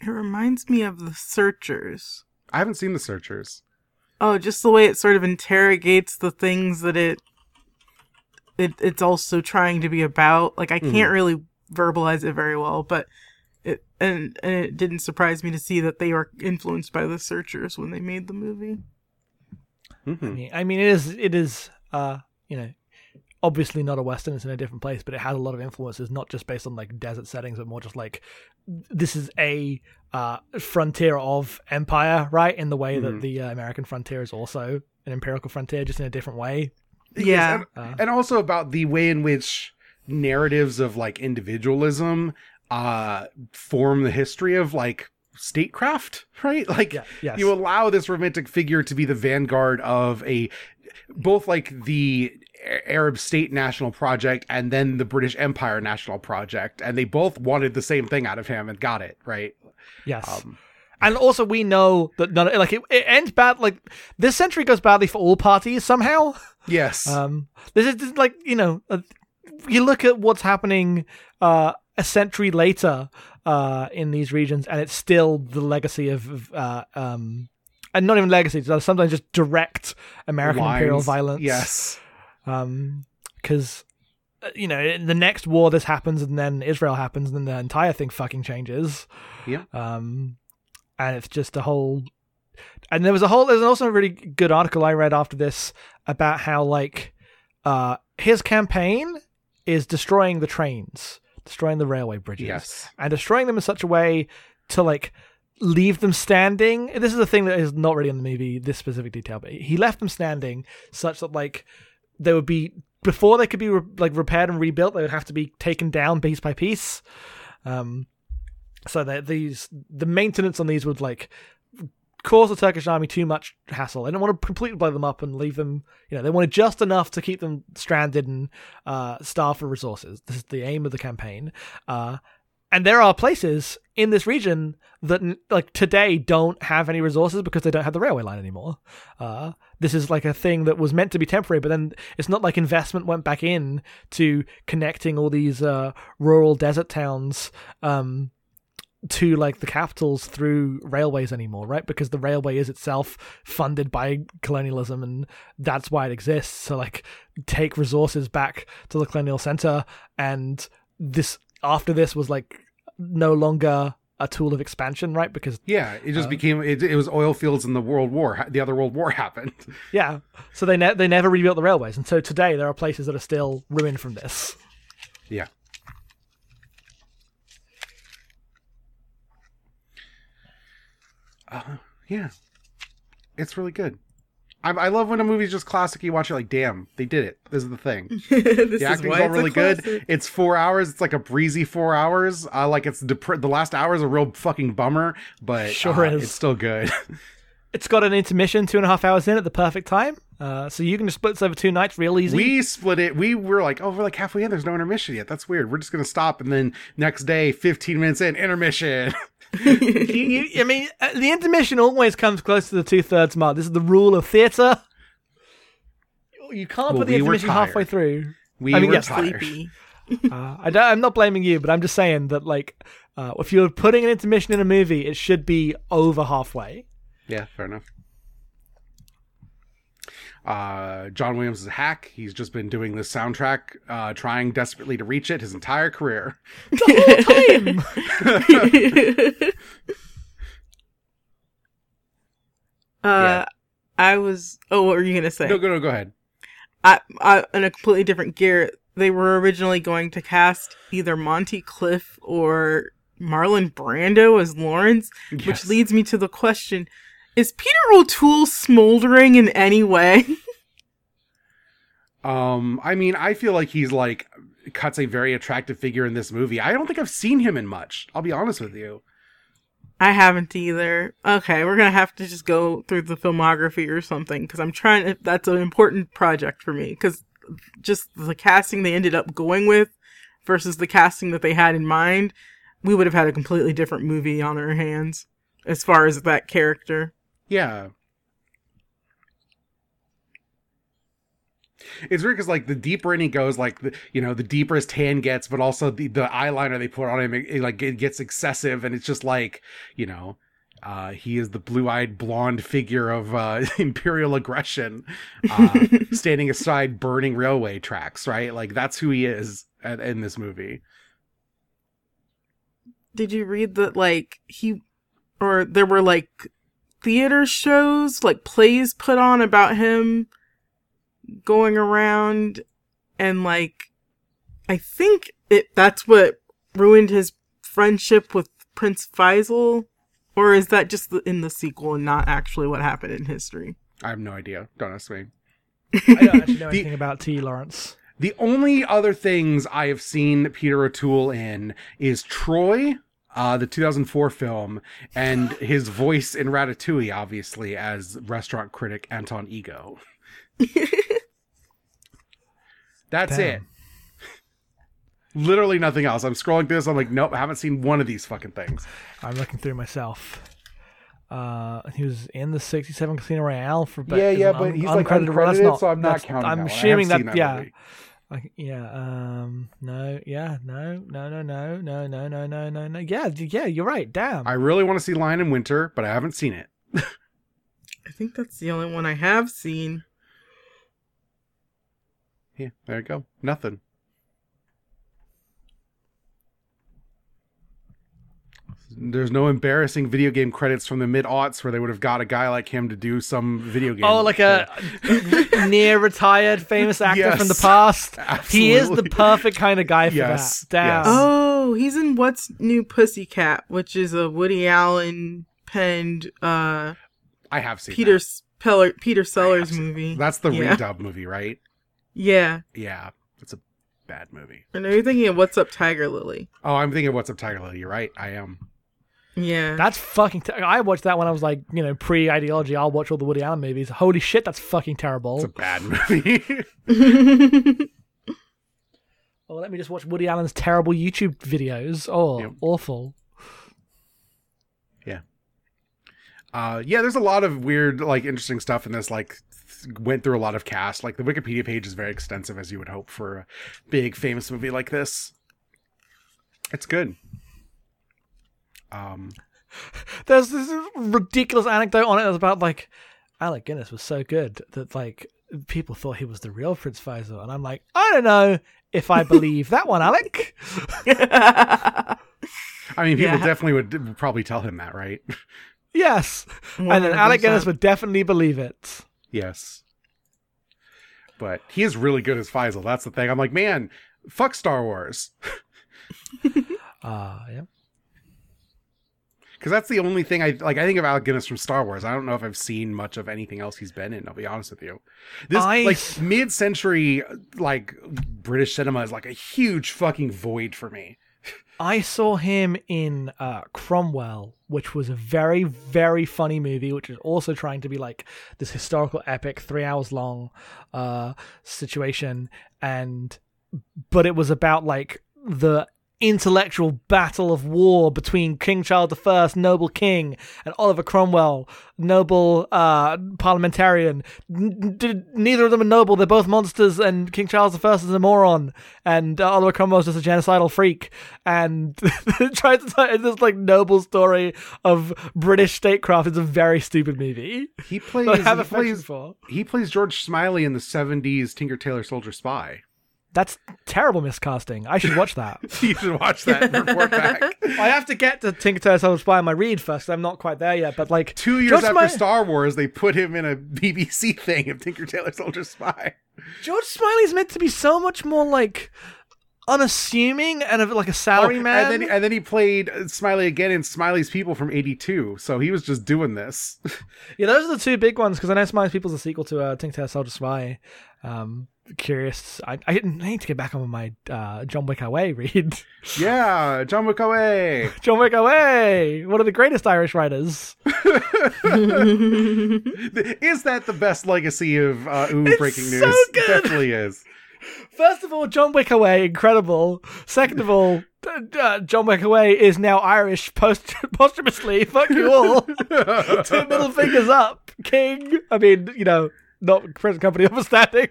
It reminds me of The Searchers. I haven't seen The Searchers. Oh, just the way it sort of interrogates the things that it, it it's also trying to be about. Like, I can't mm. really verbalize it very well, but it and, and it didn't surprise me to see that they were influenced by The Searchers when they made the movie. Mm-hmm. I mean, I mean, it is it is uh, you know, obviously not a Western, it's in a different place, but it has a lot of influences, not just based on like desert settings, but more just like this is a uh, frontier of empire, right? In the way mm-hmm. that the uh, American frontier is also an imperial frontier, just in a different way. Yeah, uh, and also about the way in which narratives of like individualism uh form the history of like statecraft, right? Like yeah, yes. You allow this romantic figure to be the vanguard of a both like the Arab state national project and then the British Empire national project, and they both wanted the same thing out of him and got it right. Yes. um, And also, we know that none, like it, it ends bad. Like this century goes badly for all parties somehow. Yes. Um. This is this, like you know, uh, you look at what's happening uh, a century later uh, in these regions, and it's still the legacy of, of uh, um, and not even legacy, sometimes just direct American Lines. Imperial violence. Yes. Um. Because. You know, in the next war, this happens, and then Israel happens, and then the entire thing fucking changes. Yeah. Um. And it's just a whole, and there was a whole, there's also a really good article I read after this about how like uh, his campaign is destroying the trains, destroying the railway bridges, yes. and destroying them in such a way to like leave them standing. This is a thing that is not really in the movie, this specific detail, but he left them standing such that like they would be, before they could be re- like repaired and rebuilt, they would have to be taken down piece by piece. Um, So that these, the maintenance on these would like cause the Turkish army too much hassle. They don't want to completely blow them up and leave them, you know, they wanted just enough to keep them stranded and uh, starved for resources. This is the aim of the campaign. Uh, and there are places in this region that like today don't have any resources because they don't have the railway line anymore. Uh, this is like a thing that was meant to be temporary, but then it's not like investment went back in to connecting all these uh, rural desert towns um to like the capitals through railways anymore, right? Because the railway is itself funded by colonialism, and that's why it exists. So like take resources back to the colonial center, and this after this was like no longer a tool of expansion, right? Because yeah, it just uh, became it, it was oil fields in the World War, the other World War happened. Yeah. So they ne- they never rebuilt the railways, and so today there are places that are still ruined from this. Yeah. Uh, yeah, it's really good. I, I love when a movie's just classic. You watch it like, damn, they did it. This is the thing. The acting's all really good. It's four hours. It's like a breezy four hours. Uh, like it's dep- the last hour is a real fucking bummer, but sure uh, is. It's still good. It's got an intermission two and a half hours in at the perfect time. Uh, so you can just split this over two nights real easy. We split it. We were like, oh, we're like halfway in. There's no intermission yet. That's weird. We're just going to stop. And then next day, fifteen minutes in, intermission. you, you, I mean, the intermission always comes close to the two-thirds mark. This is the rule of theater. You can't well, put the we intermission halfway through. We I mean, were yeah, tired. Sleepy. uh, I don't, I'm not blaming you, but I'm just saying that, like, uh, if you're putting an intermission in a movie, it should be over halfway. Yeah, fair enough. Uh, John Williams is a hack. He's just been doing this soundtrack, uh, trying desperately to reach it his entire career. The whole time! uh, yeah. I was... Oh, what were you going to say? No, go, no, go ahead. I, I, in a completely different gear, they were originally going to cast either Monty Cliff or Marlon Brando as Lawrence, yes. Which leads me to the question... Is Peter O'Toole smoldering in any way? um, I mean, I feel like he's like cuts a very attractive figure in this movie. I don't think I've seen him in much. I'll be honest with you. I haven't either. Okay, we're gonna have to just go through the filmography or something because I'm trying. To, that's an important project for me because just the casting they ended up going with versus the casting that they had in mind, we would have had a completely different movie on our hands as far as that character. Yeah. It's weird because, like, the deeper in he goes, like, the, you know, the deeper his tan gets, but also the, the eyeliner they put on him, it, it, like, it gets excessive, and it's just like, you know, uh, he is the blue-eyed blonde figure of uh, imperial aggression uh, standing aside burning railway tracks, right? Like, that's who he is at, in this movie. Did you read that, like, he... Or there were, like, theater shows, like, plays put on about him going around. And, like, I think it that's what ruined his friendship with Prince Faisal. Or is that just in the sequel and not actually what happened in history? I have no idea. Don't ask me. I don't actually know anything the- about T E. Lawrence. The only other things I have seen Peter O'Toole in is Troy... Uh, the two thousand four film, and his voice in Ratatouille, obviously, as restaurant critic Anton Ego. That's Damn. it. Literally nothing else. I'm scrolling through this. I'm like, nope, I haven't seen one of these fucking things. I'm looking through myself. Uh, he was in the sixty-seven Casino Royale for but yeah, yeah, un- but he's like uncredited, uncredited not, so I'm not counting. I'm that assuming that, that yeah. Movie. Like, yeah, um, no, yeah, no, no, no, no, no, no, no, no, no, no. Yeah, yeah, you're right. Damn. I really want to see Lion in Winter, but I haven't seen it. I think that's the only one I have seen. Yeah, there you go. Nothing. There's no embarrassing video game credits from the mid-aughts where they would have got a guy like him to do some video game. Oh, like a near-retired famous actor yes, from the past. Absolutely. He is the perfect kind of guy for yes, that. Damn. Yes. Oh, he's in What's New Pussycat, which is a Woody Allen penned uh, I have seen Peter, Peller, Peter Sellers movie. That. That's the yeah. redub movie, right? Yeah. Yeah. It's a bad movie. And are you thinking of What's Up Tiger Lily? Oh, I'm thinking of What's Up Tiger Lily. You're right. I am. Yeah, that's fucking. Ter- I watched that when I was like, you know, pre-ideology. I'll watch all the Woody Allen movies. Holy shit, that's fucking terrible. It's a bad movie. Oh, let me just watch Woody Allen's terrible YouTube videos. Oh, yep. Awful. Yeah. Uh, yeah, there's a lot of weird, like, interesting stuff in this. Like, th- went through a lot of cast. Like, the Wikipedia page is very extensive, as you would hope for a big famous movie like this. It's good. Um, there's this ridiculous anecdote on it about like Alec Guinness was so good that like people thought he was the real Prince Faisal, and I'm like, I don't know if I believe that one, Alec. I mean, people yeah. definitely would probably tell him that, right? Yes, one hundred percent. And then Alec Guinness would definitely believe it. Yes, but he is really good as Faisal. That's the thing. I'm like, man, fuck Star Wars. Ah, uh, yeah. Because that's the only thing I like. I think of Alec Guinness from Star Wars. I don't know if I've seen much of anything else he's been in. I'll be honest with you. This I... like mid-century like British cinema is like a huge fucking void for me. I saw him in uh, Cromwell, which was a very, very funny movie, which is also trying to be like this historical epic, three hours long uh, situation. And but it was about like the intellectual battle of war between King Charles the First, noble king, and Oliver Cromwell, noble uh, parliamentarian. N- n- neither of them are noble. They're both monsters, and King Charles the First is a moron, and uh, Oliver Cromwell is just a genocidal freak. And it tries to tell this like noble story of British statecraft. It's a very stupid movie. He plays, I have he plays, for. He plays George Smiley in the seventies Tinker Tailor Soldier Spy. That's terrible miscasting. I should watch that. You should watch that and report back. I have to get to Tinker Tailor Soldier Spy on my read first. I'm not quite there yet, but like two years George after Smiley... Star Wars, they put him in a B B C thing of Tinker Tailor Soldier Spy. George Smiley's meant to be so much more like unassuming and of like a salary oh, man. And then, and then he played Smiley again in Smiley's People from eighty-two. So he was just doing this. Yeah, those are the two big ones, because I know Smiley's People's a sequel to uh, Tinker Tailor Soldier Spy. Um, curious. I, I need to get back on my uh, John Wick Away read. Yeah, John Wick Away. John Wick Away. One of the greatest Irish writers. Is that the best legacy of uh, Ooh it's Breaking so News? Good. Definitely is. First of all, John Wick Away, incredible. Second of all, uh, John Wick Away is now Irish post- posthumously. Fuck you all. Two middle fingers up, king. I mean, you know, not present company understanding.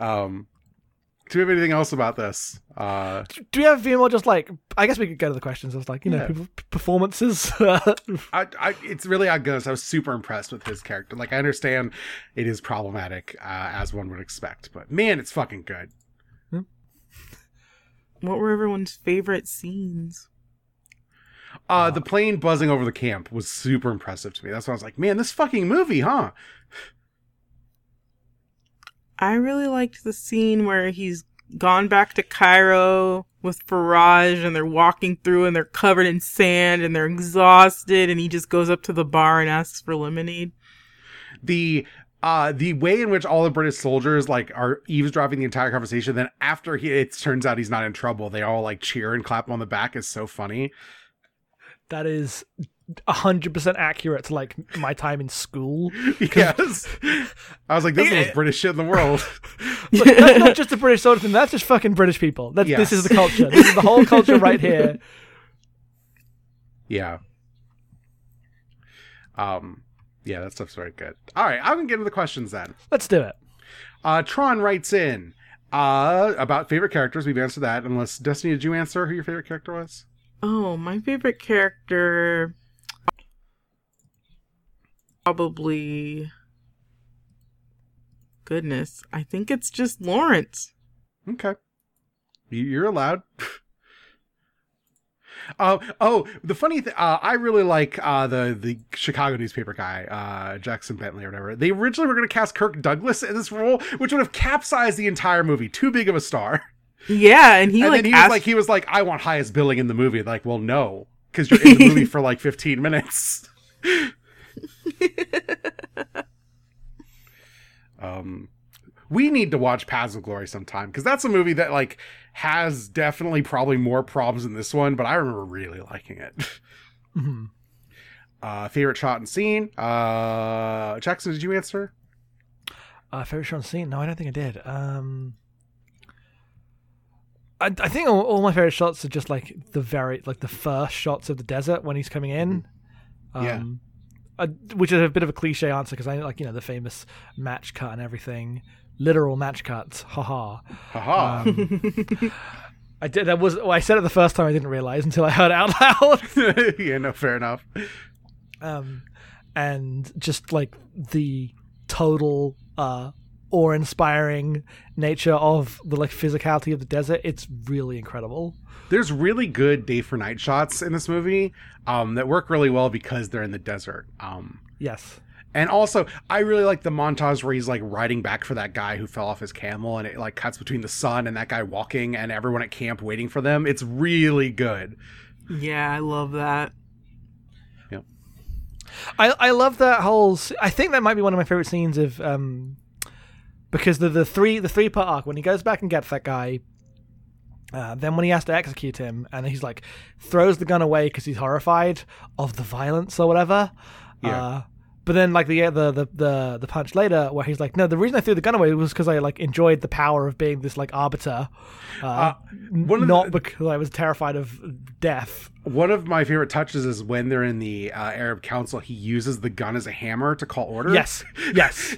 um, do we have anything else about this? Uh, do we have a few more? Just like, I guess we could go to the questions. I was like, you yeah. know, performances. I, I, it's really Alec Guinness. I was super impressed with his character. Like, I understand it is problematic, uh, as one would expect, but man, it's fucking good. What were everyone's favorite scenes? Uh, the plane buzzing over the camp was super impressive to me. That's why I was like, man, this fucking movie, huh? I really liked the scene where he's gone back to Cairo with Faraj, and they're walking through, and they're covered in sand, and they're exhausted, and he just goes up to the bar and asks for lemonade. The... Uh, the way in which all the British soldiers like are eavesdropping the entire conversation, then after he, it turns out he's not in trouble, they all like cheer and clap him on the back is so funny. That is one hundred percent accurate to like my time in school. Yes. I was like, this is the most British shit in the world. Like, that's not just a British soldier thing, that's just fucking British people. That's, yes. This is the culture. This is the whole culture right here. Yeah. Um... Yeah, that stuff's very good. All right, I'm going to get into the questions then. Let's do it. Uh, Tron writes in uh, about favorite characters. We've answered that. Unless, Destiny, did you answer who your favorite character was? Oh, my favorite character... Probably... Goodness. I think it's just Lawrence. Okay. You're allowed. Uh, oh, the funny thing, uh, I really like uh, the, the Chicago newspaper guy, uh, Jackson Bentley or whatever. They originally were going to cast Kirk Douglas in this role, which would have capsized the entire movie. Too big of a star. Yeah, and he, and like, he asked... was like, he was like, I want highest billing in the movie. Like, well, no, because you're in the movie for like fifteen minutes. um, we need to watch Paths of Glory sometime, because that's a movie that like... has definitely probably more problems than this one, but I remember really liking it. Mm-hmm. Uh, favorite shot and scene. Uh, Jackson, did you answer? Uh, favorite shot and scene? No, I don't think I did. Um, I, I think all, all my favorite shots are just like the very, like the first shots of the desert when he's coming in. Um, yeah. I, which is a bit of a cliche answer, because I like, you know, the famous match cut and everything. Literal match cuts, haha. Haha. Um, I did. That was. Well, I said it the first time. I didn't realize until I heard it out loud. Yeah, no, fair enough. Um, and just like the total uh, awe-inspiring nature of the like physicality of the desert. It's really incredible. There's really good day for night shots in this movie um, that work really well because they're in the desert. Um, yes. And also, I really like the montage where he's like riding back for that guy who fell off his camel, and it like cuts between the sun and that guy walking and everyone at camp waiting for them. It's really good. Yeah, I love that. Yeah. I I love that whole... I think that might be one of my favorite scenes of um, because the the three the three part arc when he goes back and gets that guy, uh, then when he has to execute him and he's like throws the gun away because he's horrified of the violence or whatever. Yeah. Uh, but then like the, the the the the punch later where he's like, no, the reason I threw the gun away was because I like enjoyed the power of being this like arbiter, uh, uh, one not of the, because I was terrified of death. One of my favorite touches is when they're in the uh, Arab Council, he uses the gun as a hammer to call orders. Yes, yes.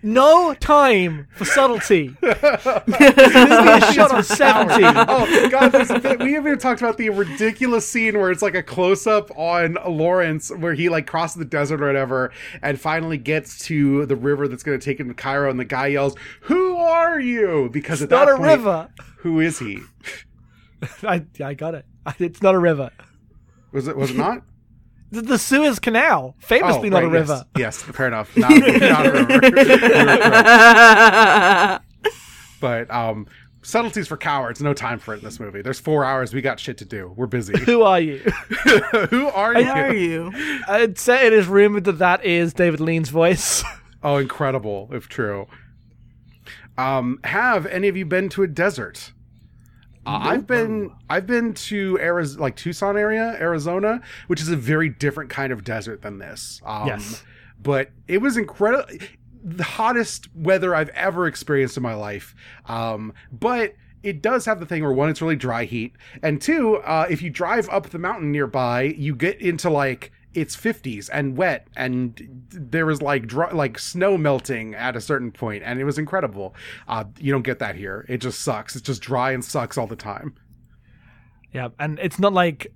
No time for subtlety. This is shot on seventy. Oh god, there's a bit, we haven't even talked about the ridiculous scene where it's like a close-up on Lawrence where he like crosses the desert or whatever and finally gets to the river that's going to take him to Cairo, and the guy yells, "Who are you?" Because it's at not that a point, river. Who is he? I I got it. It's not a river. Was it? Was it not? The Suez Canal, famously oh, not right, a river. Yes, yes, fair enough. Not, not a river. But um, subtleties for cowards. No time for it in this movie. There's four hours. We got shit to do. We're busy. Who are you? Who are you? Who are you? I'd say it is rumored that that is David Lean's voice. Oh, incredible, if true. Um, have any of you been to a desert? Uh, I've been I've been to Arizona, like Tucson area, Arizona, which is a very different kind of desert than this. Um, yes. But it was incredible. The hottest weather I've ever experienced in my life. Um, but it does have the thing where, one, it's really dry heat. And two, uh, if you drive up the mountain nearby, you get into like it's fifties and wet, and there was like dry, like snow melting at a certain point, and it was incredible. Uh, you don't get that here. It just sucks. It's just dry and sucks all the time. Yeah, and it's not like,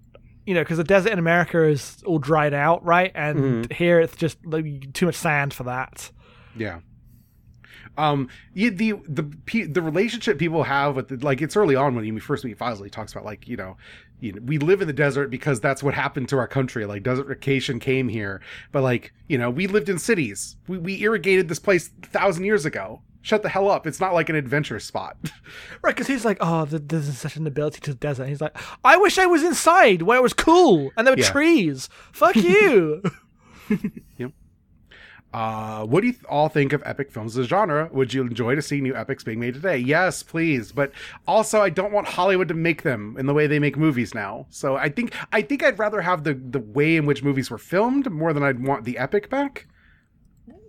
you know, because the desert in America is all dried out, right? And mm-hmm. here it's just like, too much sand for that. Yeah. Um, the, the, the, the relationship people have with, the, like, it's early on when you first meet Faisal, he talks about, like, you know, you know, we live in the desert because that's what happened to our country. Like, desertification came here, but like, you know, we lived in cities. We, we irrigated this place a thousand years ago. Shut the hell up. It's not like an adventure spot. Right. Cause he's like, oh, there's such an ability to the desert. And he's like, I wish I was inside where it was cool and there were yeah. trees. Fuck you. Yep. Uh, what do you th- all think of epic films as a genre? Would you enjoy to see new epics being made today? Yes, please. But also, I don't want Hollywood to make them in the way they make movies now. So I think I think I'd rather have the, the way in which movies were filmed more than I'd want the epic back.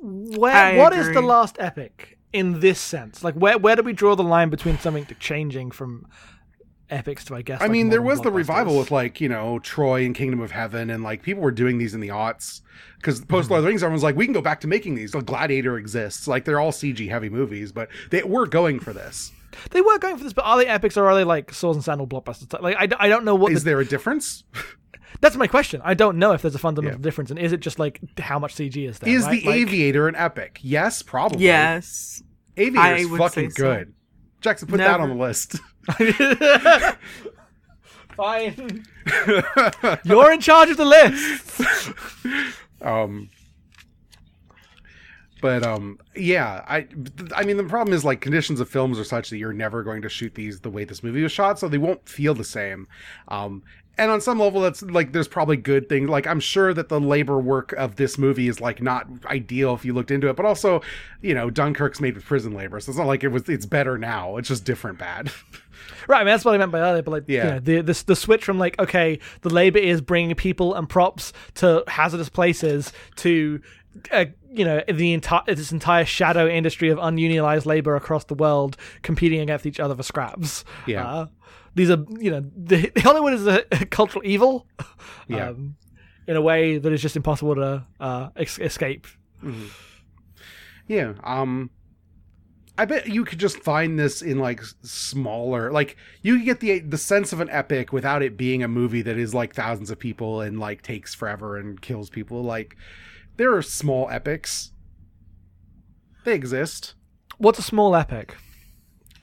Where, what agree. Is the last epic in this sense? Like, where where do we draw the line between something to changing from epics to, I guess? I like mean, there was the revival with, like, you know, Troy and Kingdom of Heaven, and like people were doing these in the aughts because post Lord of the Rings, everyone's like, we can go back to making these. Like, Gladiator exists. Like, they're all C G heavy movies, but they were going for this. They were going for this, but are they epics or are they like swords and sandal blockbusters? Like, I, I don't know what. Is the... there a difference? That's my question. I don't know if there's a fundamental yeah. difference, and is it just like how much C G is there? Is right? the like... Aviator an epic? Yes, probably. Yes, Aviator's fucking so. good. Jackson, put Never. that on the list. Fine. You're in charge of the list. um but um yeah i i mean the problem is, like, conditions of films are such that you're never going to shoot these the way this movie was shot, so they won't feel the same. Um and on some level, that's like, there's probably good things. Like, I'm sure that the labor work of this movie is like not ideal if you looked into it, but also, you know, Dunkirk's made with prison labor, so it's not like it was it's better now. It's just different bad. Right, I mean, that's what I meant by earlier, but like, yeah, you know, the, the the switch from like, okay, the labor is bringing people and props to hazardous places to, uh, you know, the entire this entire shadow industry of ununionized labor across the world competing against each other for scraps. Yeah, uh, these are, you know, the, Hollywood is a, a cultural evil, yeah, um, in a way that is just impossible to uh, ex- escape. Mm-hmm. Yeah. Um. I bet you could just find this in like smaller, like you could get the the sense of an epic without it being a movie that is like thousands of people and like takes forever and kills people. Like, there are small epics. They exist. What's a small epic?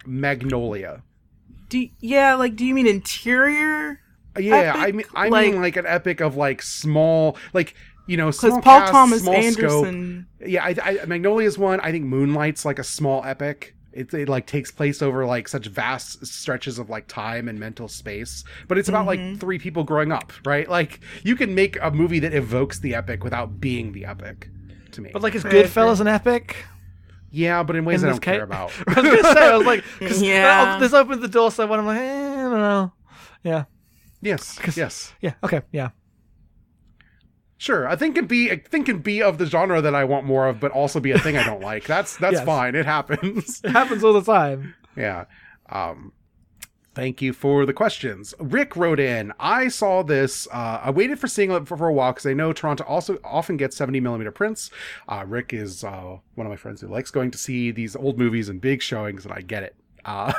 Magnolia. Do you, yeah, like, do you mean interior? Yeah, epic? I mean, I like, mean like an epic of like small, like, you know, small Paul cast, Thomas small Anderson. Scope. Yeah, I, I, Magnolia's one. I think Moonlight's like a small epic. It, it like takes place over like such vast stretches of like time and mental space, but it's about mm-hmm. like three people growing up, right? Like, you can make a movie that evokes the epic without being the epic. To me, but like, is Goodfellas an epic? Yeah, but in ways in I don't case, care about. I was going to say, I was like, cause yeah. this opens the door so I'm like, eh, I don't know. Yeah. Yes, yes. Yeah, okay, yeah. Sure, I think can be I think can be of the genre that I want more of, but also be a thing I don't like. That's that's yes. fine. It happens. It happens all the time. Yeah. Um, thank you for the questions. Rick wrote in, I saw this. Uh, I waited for seeing it for a while because I know Toronto also often gets seventy millimeter prints. Uh, Rick is uh, one of my friends who likes going to see these old movies in big showings, and I get it. Uh,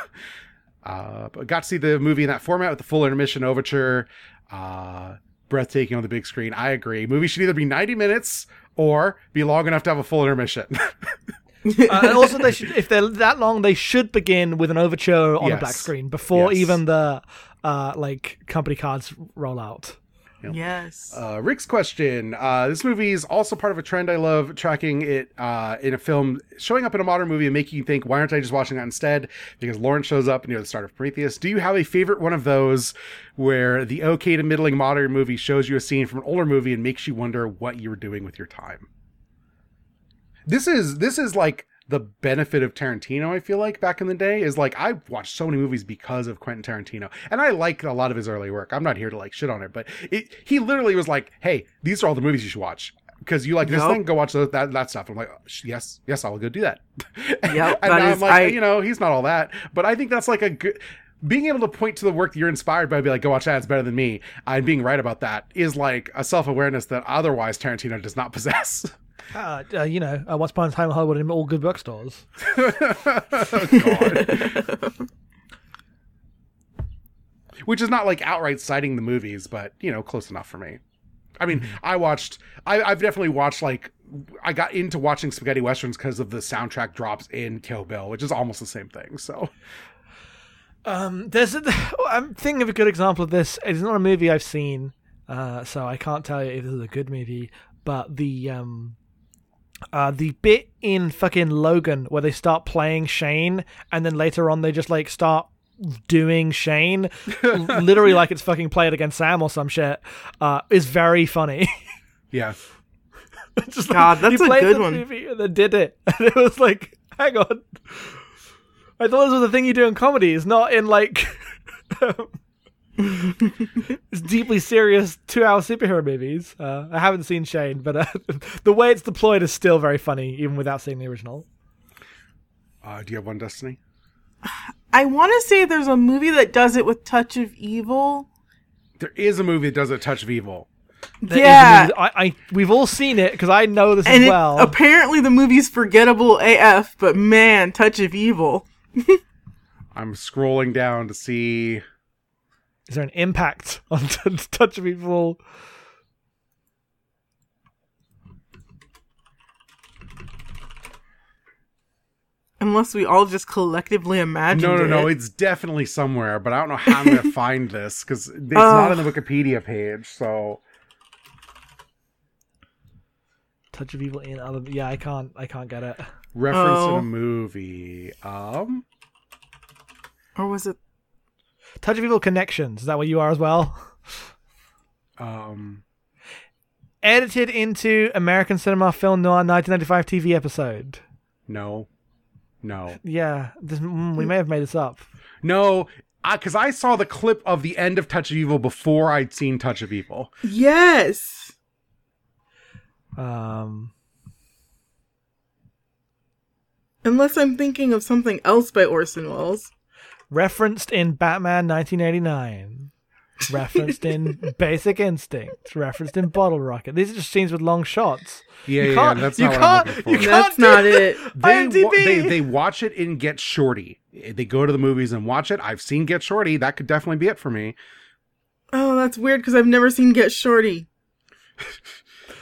uh, but got to see the movie in that format with the full intermission overture. Uh, breathtaking on the big screen. I agree. Movie should either be ninety minutes or be long enough to have a full intermission. uh, and also, they should, if they're that long, they should begin with an overture on yes. a black screen before yes. even the uh, like company cards roll out. Yep. Yes. Uh, Rick's question. Uh, this movie is also part of a trend I love, tracking it uh, in a film, showing up in a modern movie and making you think, why aren't I just watching that instead? Because Lawrence shows up near the start of Prometheus. Do you have a favorite one of those where the okay to middling modern movie shows you a scene from an older movie and makes you wonder what you were doing with your time? This is this is like the benefit of Tarantino, I feel like, back in the day, is like I watched so many movies because of Quentin Tarantino, and I like a lot of his early work. I'm not here to like shit on it, but it, he literally was like, hey, these are all the movies you should watch because you like this nope. thing, go watch that, that, that stuff. I'm like, yes, yes, I'll go do that. Yeah, and now is, I'm like, I... you know, he's not all that, but I think that's like a good, being able to point to the work that you're inspired by, be like, go watch that, it's better than me, and being right about that is like a self-awareness that otherwise Tarantino does not possess. Uh, uh, you know, uh, once upon a time in Hollywood, in all good bookstores. Oh, God. Which is not like outright citing the movies, but you know, close enough for me. I mean, mm-hmm. I watched. I, I've definitely watched. Like, I got into watching spaghetti westerns because of the soundtrack drops in Kill Bill, which is almost the same thing. So, um, there's. A, I'm thinking of a good example of this. It's not a movie I've seen, uh, so I can't tell you if this is a good movie. But the um. Uh, the bit in fucking Logan where they start playing Shane and then later on they just like start doing Shane literally like it's fucking Play It Against Sam or some shit uh, is very funny. Yeah. Just like, God, that's a good one. Movie and then did it. And it was like, hang on. I thought this was a thing you do in comedies, not in like it's deeply serious two-hour superhero movies. Uh, I haven't seen Shane, but uh, the way it's deployed is still very funny, even without seeing the original. Uh, do you have one, Destiny? I want to say there's a movie that does it with Touch of Evil. There is a movie that does it with Touch of Evil. There yeah. I, I, we've all seen it, because I know this and as it, well. Apparently the movie's forgettable A F, but man, Touch of Evil. I'm scrolling down to see... Is there an impact on t- Touch of Evil? Unless we all just collectively imagined it. No, no, no. It. It's definitely somewhere, but I don't know how I'm going to find this because it's uh, not on the Wikipedia page. So, Touch of Evil in other. Yeah, I can't. I can't get it. Reference oh. in a movie. Um, or was it? Touch of Evil Connections. Is that what you are as well? Um, Edited into American Cinema Film Noir nineteen ninety-five T V episode. No. No. Yeah. This, we may have made this up. No, because I, I saw the clip of the end of Touch of Evil before I'd seen Touch of Evil. Yes. Um. Unless I'm thinking of something else by Orson Welles. Referenced in Batman nineteen eighty-nine, referenced in Basic Instinct, referenced in Bottle Rocket. These are just scenes with long shots. Yeah, you yeah, that's not you what I'm looking for. You that's not it. They, wa- they they watch it in Get Shorty. They go to the movies and watch it. I've seen Get Shorty. That could definitely be it for me. Oh, that's weird because I've never seen Get Shorty.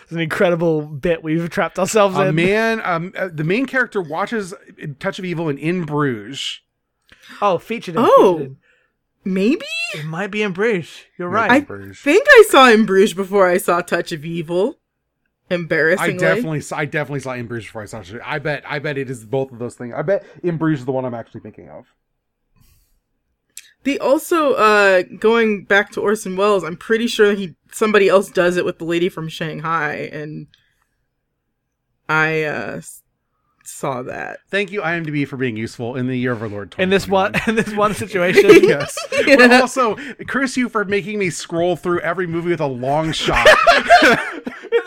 It's an incredible bit we've trapped ourselves in. A man, um, the main character watches Touch of Evil and In Bruges. Oh, featured in. Oh, featured in. Maybe? It might be in Bruges. You're right. I think I saw In Bruges before I saw Touch of Evil. Embarrassingly. I definitely I definitely saw In Bruges before I saw Touch of Evil. I bet, I bet it is both of those things. I bet In Bruges is the one I'm actually thinking of. The also, uh, going back to Orson Welles, I'm pretty sure he somebody else does it with the lady from Shanghai, and I uh, saw that. Thank you, I M D B, for being useful in the year of our Lord twenty twenty-one. In this one, in this one situation. Yes. Yeah. But also, curse you for making me scroll through every movie with a long shot.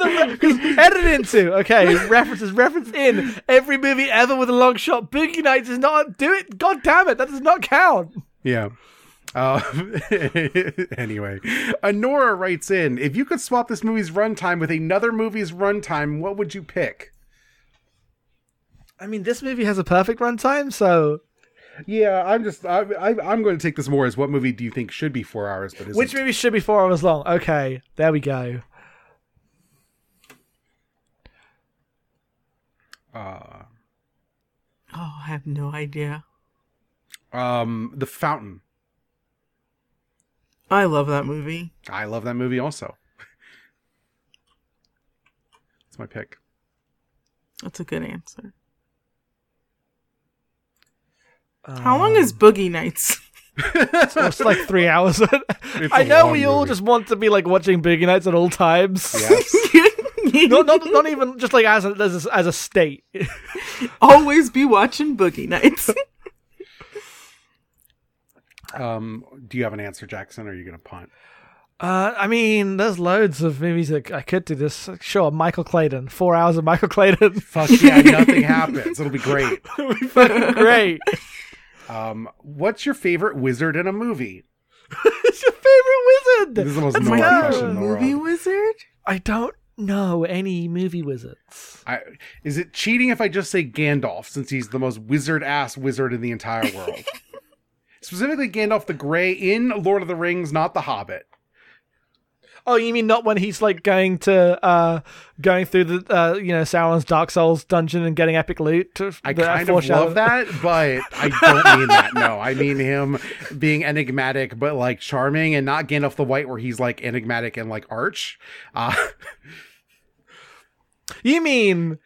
Edit into okay references reference in every movie ever with a long shot. Boogie Nights does not do it. God damn it, that does not count. Yeah. Uh, anyway, Honora writes in, if you could swap this movie's runtime with another movie's runtime, what would you pick? I mean, this movie has a perfect runtime, so yeah. I'm just I, I, I'm going to take this more as what movie do you think should be four hours but isn't. Which movie should be four hours long? Okay, there we go. Uh, oh, I have no idea. Um, The Fountain. I love that movie. I love that movie also. That's my pick. That's a good answer. Um, How long is Boogie Nights? It's almost like three hours. I know we movie. all just want to be like watching Boogie Nights at all times. Yes. Not, not, not even just like as a, as a, as a state. Always be watching Boogie Nights. Um, do you have an answer, Jackson, or are you going to punt? Uh, I mean, there's loads of movies that I could do this. Sure, Michael Clayton. Four hours of Michael Clayton. Fuck yeah, nothing happens. It'll be great. It'll be fucking great. Um, what's your favorite wizard in a movie? It's your favorite wizard? This is the most normal question in the world. Movie wizard? I don't know any movie wizards. I, is it cheating if I just say Gandalf, since he's the most wizard-ass wizard in the entire world? Specifically Gandalf the Grey in Lord of the Rings, not The Hobbit. Oh, you mean not when he's like going to uh, going through the uh, you know, Sauron's Dark Souls dungeon and getting epic loot? To, I the, kind uh, of love that, but I don't mean that. No, I mean him being enigmatic but like charming, and not Gandalf the White where he's like enigmatic and like arch. Uh, you mean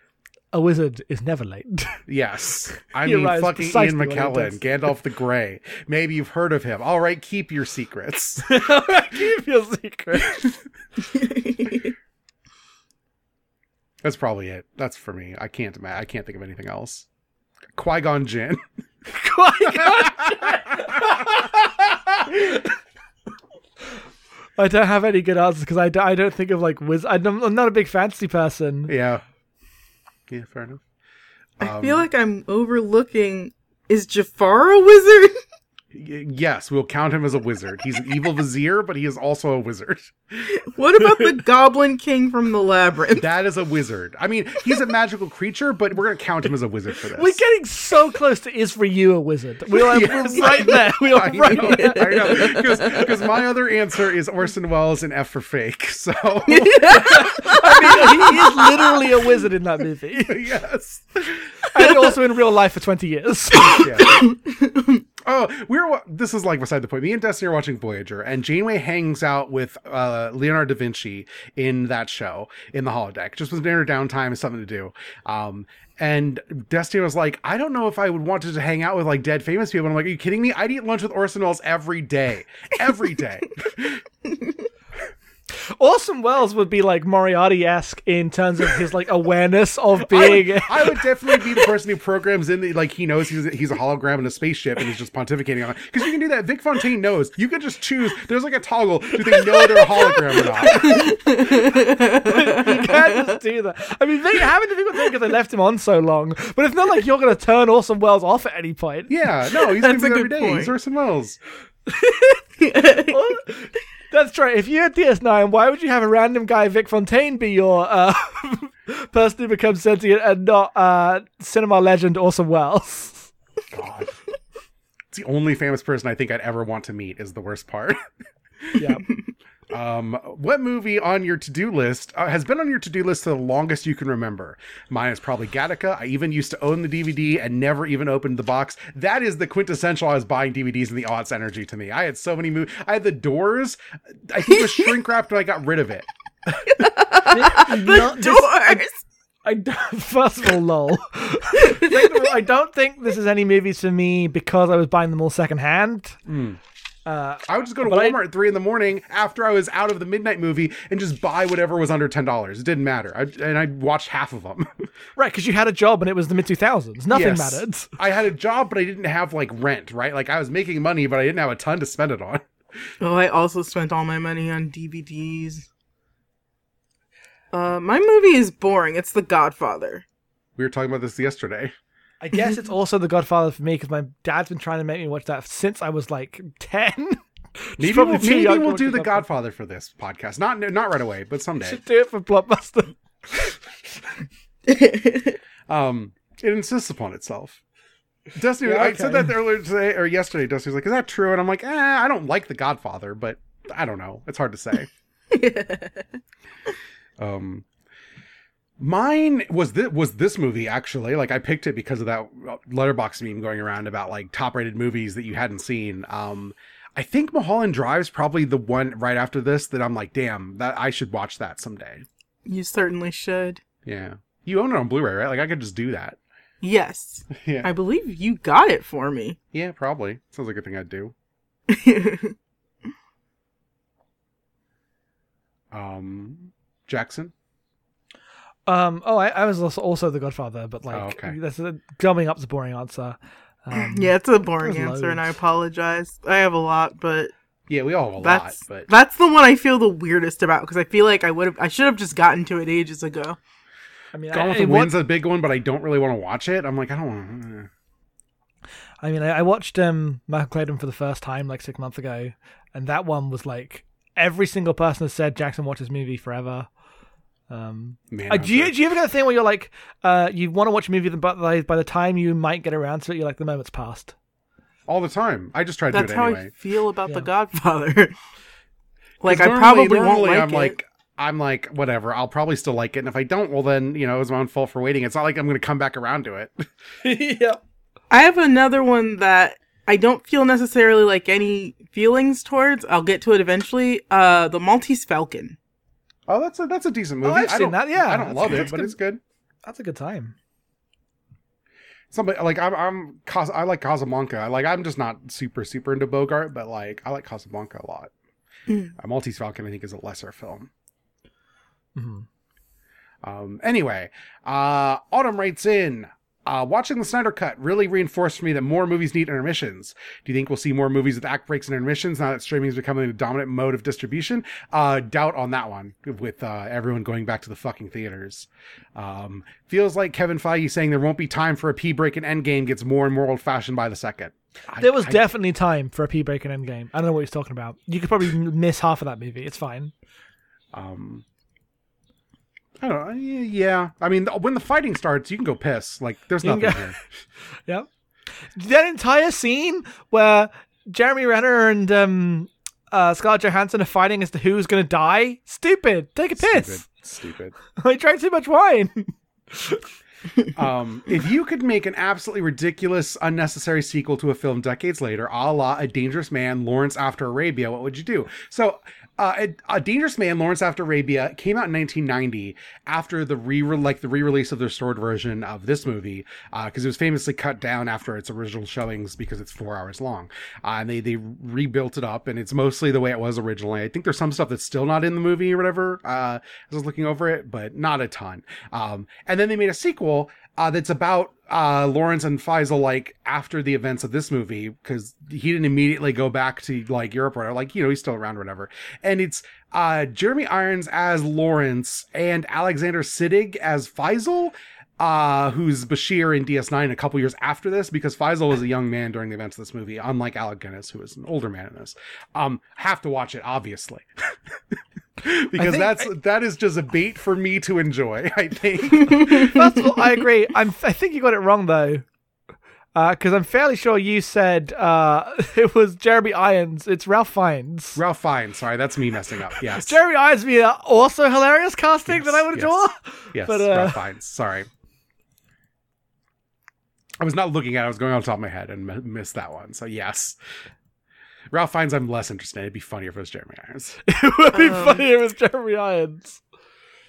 a wizard is never late. Yes. I mean, right, fucking Ian McKellen, Gandalf the Grey. Maybe you've heard of him. All right, keep your secrets. All right, keep your secrets. That's probably it. That's for me. I can't I can't think of anything else. Qui-Gon Jinn. Qui-Gon Jinn! I don't have any good answers because I, I don't think of like wiz- I'm not a big fantasy person. Yeah. Yeah, fair enough. Um, I feel like I'm overlooking... Is Jafar a wizard? y- yes, we'll count him as a wizard. He's an evil vizier, but he is also a wizard. What about the Goblin King from the Labyrinth? That is a wizard. I mean, he's a magical creature, but we're going to count him as a wizard for this. We're getting so close to is Ryu a wizard. We are, yes. We're right there. We are I right know, there. I know. Because my other answer is Orson Welles and F for Fake, so... I mean, he is literally a wizard in that movie. Yes. And also in real life for twenty years. Yeah. Oh, we're this is like beside the point. Me and Destiny are watching Voyager, and Janeway hangs out with uh, Leonardo da Vinci in that show, in the holodeck. Just with dinner downtime and something to do. Um, and Destiny was like, I don't know if I would want to hang out with like dead famous people. And I'm like, are you kidding me? I'd eat lunch with Orson Welles every day. Every day. Orson Welles would be like Moriarty-esque in terms of his like awareness of being. I would, I would definitely be the person who programs in the, like he knows he's a, he's a hologram in a spaceship and he's just pontificating on it, because you can do that. Vic Fontaine knows you can just choose. There's like a toggle. Do they know they're a hologram or not? You can't just do that. I mean, they haven't been able to think because they left him on so long. But it's not like you're going to turn Orson Welles off at any point. Yeah, no, he's going to be every day. Point. He's Orson Welles. That's true. If you had D S nine, why would you have a random guy, Vic Fontaine, be your uh, person who becomes sentient and not uh, cinema legend Orson Welles? God. It's the only famous person I think I'd ever want to meet is the worst part. Yeah. Um, what movie on your to-do list uh, has been on your to-do list for the longest you can remember? Mine is probably Gattaca. I even used to own the D V D and never even opened the box. That is the quintessential I was buying D V Ds in the aughts energy to me. I had so many movies. I had The Doors. I think it was shrink wrapped when I got rid of it. The Not Doors! This- I don't, first of all, lol. I don't think this is any movies for me because I was buying them all secondhand. Mm. Uh, I would just go to Walmart I, at three in the morning after I was out of the midnight movie and just buy whatever was under ten dollars. It didn't matter. I, and I watched half of them. Right. Cause you had a job and it was the mid two thousands. Nothing yes, mattered. I had a job, but I didn't have like rent, right? Like I was making money, but I didn't have a ton to spend it on. Oh, I also spent all my money on D V Ds. Uh, my movie is boring. It's The Godfather. We were talking about this yesterday. I guess it's also The Godfather for me because my dad's been trying to make me watch that since I was like ten. Maybe we'll, maybe we'll do The Godfather for this podcast. Not not right away, but someday. We should do it for Blockbuster. um, it insists upon itself. Destiny, yeah, okay. I said that earlier today or yesterday. Destiny was like, "Is that true?" And I'm like, eh, "I don't like The Godfather, but I don't know. It's hard to say." um. Mine was this, was this movie, actually. Like, I picked it because of that Letterboxd meme going around about, like, top-rated movies that you hadn't seen. Um, I think Mulholland Drive's probably the one right after this that I'm like, damn, that I should watch that someday. You certainly should. Yeah. You own it on Blu-ray, right? Like, I could just do that. Yes. Yeah. I believe you got it for me. Yeah, probably. Sounds like a thing I'd do. um, Jackson? Um, oh, I, I was also The Godfather, but like, oh, okay. That's a, gumming up the boring answer. Um, yeah, it's a boring answer, loads. And I apologize. I have a lot, but yeah, we all have a lot. But that's the one I feel the weirdest about because I feel like I would have, I should have just gotten to it ages ago. I mean, Gone with the Wind's a big one, but I don't really want to watch it. I'm like, I don't want to. I mean, I, I watched um, Michael Clayton for the first time like six months ago, and that one was like every single person has said Jackson watches movie forever. Um, uh, do you do you ever get a thing where you're like, uh, you want to watch a movie, but like, by the time you might get around to it, you're like, the moment's passed. All the time, I just try to That's do it anyway. That's how I feel about yeah. The Godfather. Like normally, I probably won't like I'm it. Like, I'm like, whatever. I'll probably still like it, and if I don't, well, then you know, it was my own fault for waiting. It's not like I'm going to come back around to it. Yeah. I have another one that I don't feel necessarily like any feelings towards. I'll get to it eventually. Uh, the Maltese Falcon. Oh, that's a that's a decent movie. Oh, I've I seen that. Yeah, I don't love good. It, that's but good. It's good. That's a good time. Somebody like I'm, I'm I like Casablanca. Like I'm just not super super into Bogart, but like I like Casablanca a lot. Mm. Uh, Maltese Falcon, I think, is a lesser film. Mm-hmm. Um. Anyway, uh, Autumn writes in. Uh, watching the Snyder Cut really reinforced for me that more movies need intermissions. Do you think we'll see more movies with act breaks and intermissions now that streaming is becoming the dominant mode of distribution? Uh, doubt on that one, with uh, everyone going back to the fucking theaters. Um, feels like Kevin Feige saying there won't be time for a pee break in Endgame gets more and more old-fashioned by the second. I, there was I, definitely time for a pee break in Endgame. I don't know what he's talking about. You could probably miss half of that movie. It's fine. Um... I don't know. Yeah. I mean, when the fighting starts, you can go piss. Like, there's nothing go- here. Yeah. That entire scene where Jeremy Renner and um, uh, Scarlett Johansson are fighting as to who's going to die. Stupid. Take a piss. Stupid. Stupid. I drank too much wine. um, if you could make an absolutely ridiculous, unnecessary sequel to a film decades later, a la A Dangerous Man, Lawrence After Arabia, what would you do? So... Uh, a, a Dangerous Man, Lawrence After Arabia came out in nineteen ninety after the re like the re-release of the restored version of this movie because uh, it was famously cut down after its original showings because it's four hours long uh, and they they rebuilt it up and it's mostly the way it was originally. I think there's some stuff that's still not in the movie or whatever uh, as I was looking over it, but not a ton. Um, and then they made a sequel uh, that's about uh, Lawrence and Faisal, like after the events of this movie, because he didn't immediately go back to like Europe or like, you know, he's still around or whatever. And it's, uh, Jeremy Irons as Lawrence and Alexander Siddig as Faisal, uh, who's Bashir in D S nine a couple years after this, because Faisal was a young man during the events of this movie, unlike Alec Guinness, who is an older man in this. Um, have to watch it, obviously. Because that's I, that is just a bait for me to enjoy, I think. First of all, I agree. I'm, I think you got it wrong, though. Because uh, I'm fairly sure you said uh, it was Jeremy Irons. It's Ralph Fiennes. Ralph Fiennes. Sorry, that's me messing up. Yes. Jeremy Irons would be an also hilarious casting yes, that I would adore. Yes, yes but, uh, Ralph Fiennes. Sorry. I was not looking at it. I was going off the top of my head and m- missed that one. So, yes. Ralph Fiennes, I'm less interested. It'd be funnier if it was Jeremy Irons. It would be um, funnier if it was Jeremy Irons.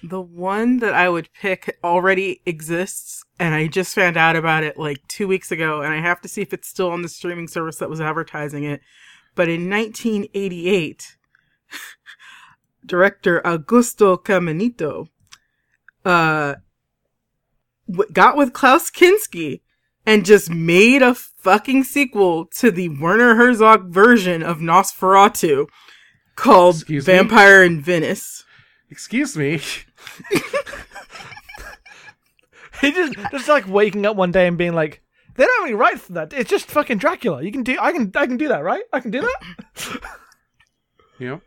The one that I would pick already exists, and I just found out about it like two weeks ago, and I have to see if it's still on the streaming service that was advertising it. But in nineteen eighty-eight, director Augusto Caminito uh, got with Klaus Kinski and just made a fucking sequel to the Werner Herzog version of Nosferatu called Excuse Vampire me? in Venice. Excuse me? He just, just like waking up one day and being like, they don't have any rights to that. It's just fucking Dracula. You can do. I can. I can do that, right? I can do that. Yeah.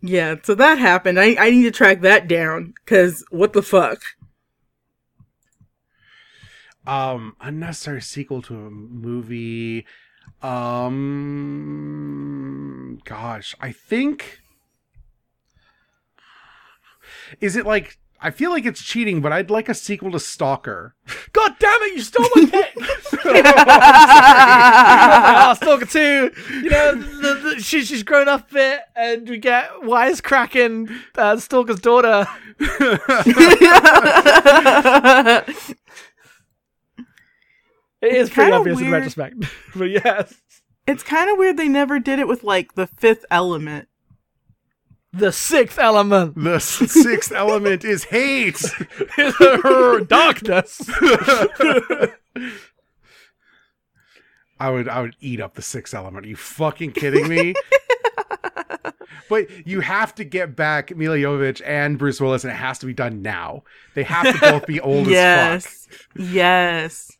Yeah. So that happened. I. I need to track that down because what the fuck. Um, unnecessary sequel to a movie. Um, gosh, I think. Is it like? I feel like it's cheating, but I'd like a sequel to Stalker. God damn it, you stole my pick! oh, oh, Stalker two! You know, the, the, she, she's grown up a bit, and we get wisecracking uh, Stalker's daughter. It is it's pretty obvious weird. In retrospect, but yes. It's kind of weird they never did it with, like, The Fifth Element. The sixth element. The s- sixth element is hate. It's her darkness. I would, I would eat up the sixth element. Are you fucking kidding me? But you have to get back Miljovic and Bruce Willis, and it has to be done now. They have to both be old yes. as fuck. Yes.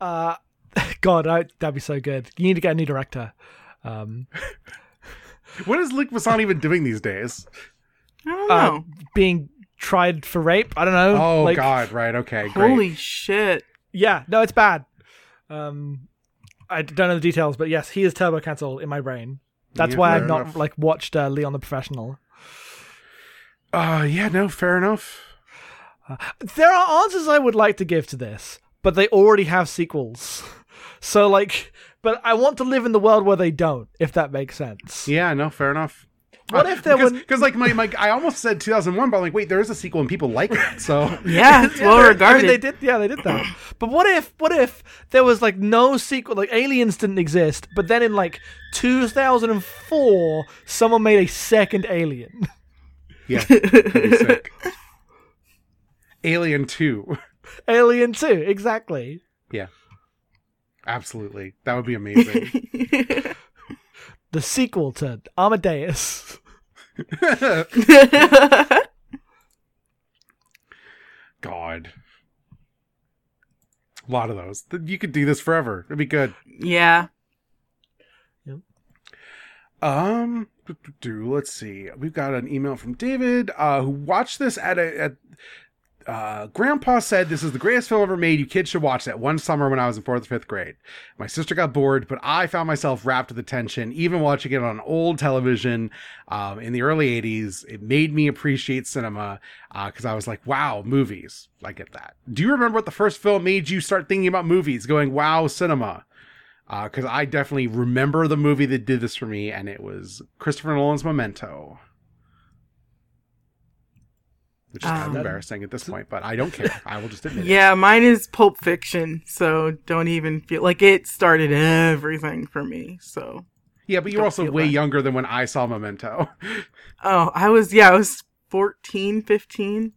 Uh, God, I, that'd be so good. You need to get a new director. Um. What is Luc Besson even doing these days? I don't know. Uh, being tried for rape? I don't know. Oh, like, God. Right. Okay. Great. Holy shit. Yeah. No, it's bad. Um, I don't know the details, but yes, he is turbo cancelled in my brain. That's yeah, why I've not enough. like watched uh, Leon the Professional. Uh, yeah, no, fair enough. Uh, there are answers I would like to give to this, but they already have sequels. So, like... But I want to live in the world where they don't, if that makes sense. Yeah, no, fair enough. What uh, if there was... Because, like, my, my, I almost said two thousand one, but I'm like, wait, there is a sequel and people like it, so... yeah, it's well regarded. I mean, they did, yeah, they did that. But what if, what if there was, like, no sequel, like, Aliens didn't exist, but then in, like, two thousand four, someone made a second Alien? Yeah, that'd be sick. Alien two. Alien two, exactly. Yeah. Absolutely. That would be amazing. The sequel to Amadeus. God. A lot of those. You could do this forever. It'd be good. Yeah. Yep. Um, do let's see. We've got an email from David uh, who watched this at a... At, Uh, Grandpa said, this is the greatest film ever made. You kids should watch that. One summer when I was in fourth or fifth grade, my sister got bored, but I found myself wrapped with attention, even watching it on old television um, in the early eighties. It made me appreciate cinema because uh, I was like, wow, movies. I get that. Do you remember what the first film made you start thinking about movies, going, wow, cinema? Because uh, I definitely remember the movie that did this for me, and it was Christopher Nolan's Memento. Which is um, kind of embarrassing at this point, but I don't care. I will just admit yeah, it. Yeah, mine is Pulp Fiction, so don't even feel... Like, it started everything for me, so... Yeah, but you're also way that. younger than when I saw Memento. Oh, I was... Yeah, I was fourteen, fifteen.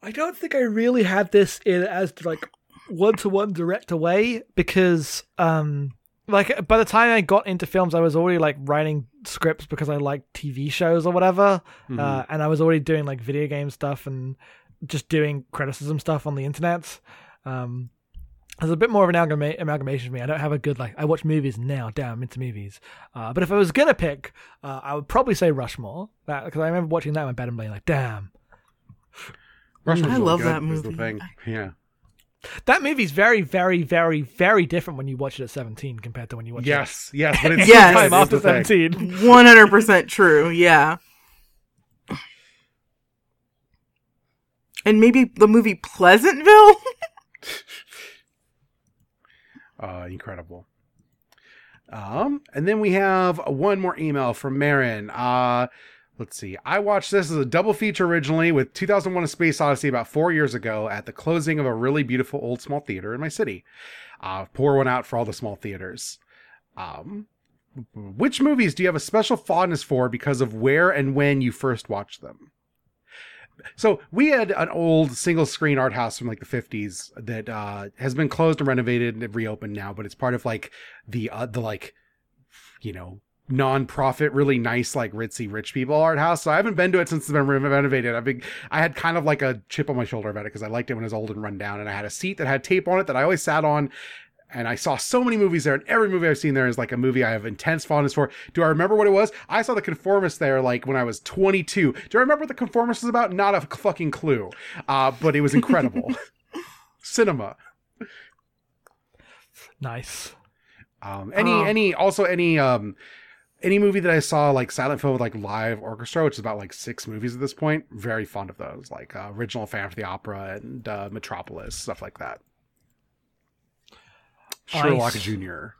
I don't think I really had this in as, like, one-to-one direct away, because, um... Like, by the time I got into films, I was already, like, writing scripts because I liked T V shows or whatever. Mm-hmm. Uh, and I was already doing, like, video game stuff and just doing criticism stuff on the internet. Um, there's a bit more of an amalgama- amalgamation for me. I don't have a good, like, I watch movies now. Damn, I'm into movies. Uh, but if I was going to pick, uh, I would probably say Rushmore. Because I remember watching that in my bed and being like, damn. Rushmore's I really love good, that movie. The thing. Yeah. That movie's very, very, very, very different when you watch it at seventeen compared to when you watch yes, it. Yes, yes, but it's yes, time after the seventeen. One hundred percent true. Yeah, and maybe the movie Pleasantville. uh, incredible. Um, and then we have one more email from Marin. Uh, Let's see. I watched this as a double feature originally with two thousand one A Space Odyssey about four years ago at the closing of a really beautiful old small theater in my city. Uh, pour one out for all the small theaters. Um, which movies do you have a special fondness for because of where and when you first watched them? So we had an old single screen art house from like the fifties that uh, has been closed and renovated and reopened now, but it's part of like the, uh, the like, you know, non-profit, really nice, like ritzy rich people art house. So I haven't been to it since it's been renovated. I've been, I had kind of like a chip on my shoulder about it because I liked it when it was old and run down, and I had a seat that had tape on it that I always sat on. And I saw so many movies there, and every movie I've seen there is like a movie I have intense fondness for. Do I remember what it was? I saw The Conformist there like when I was twenty-two. Do I remember what The Conformist was about? Not a fucking clue. Uh, but it was incredible. Cinema. Nice. Um, any, um, any, also any, um, any movie that I saw like silent film with like live orchestra, which is about like six movies at this point. Very fond of those, like uh, Original Fan of the Opera and uh, Metropolis, stuff like that. Sherlock nice. Junior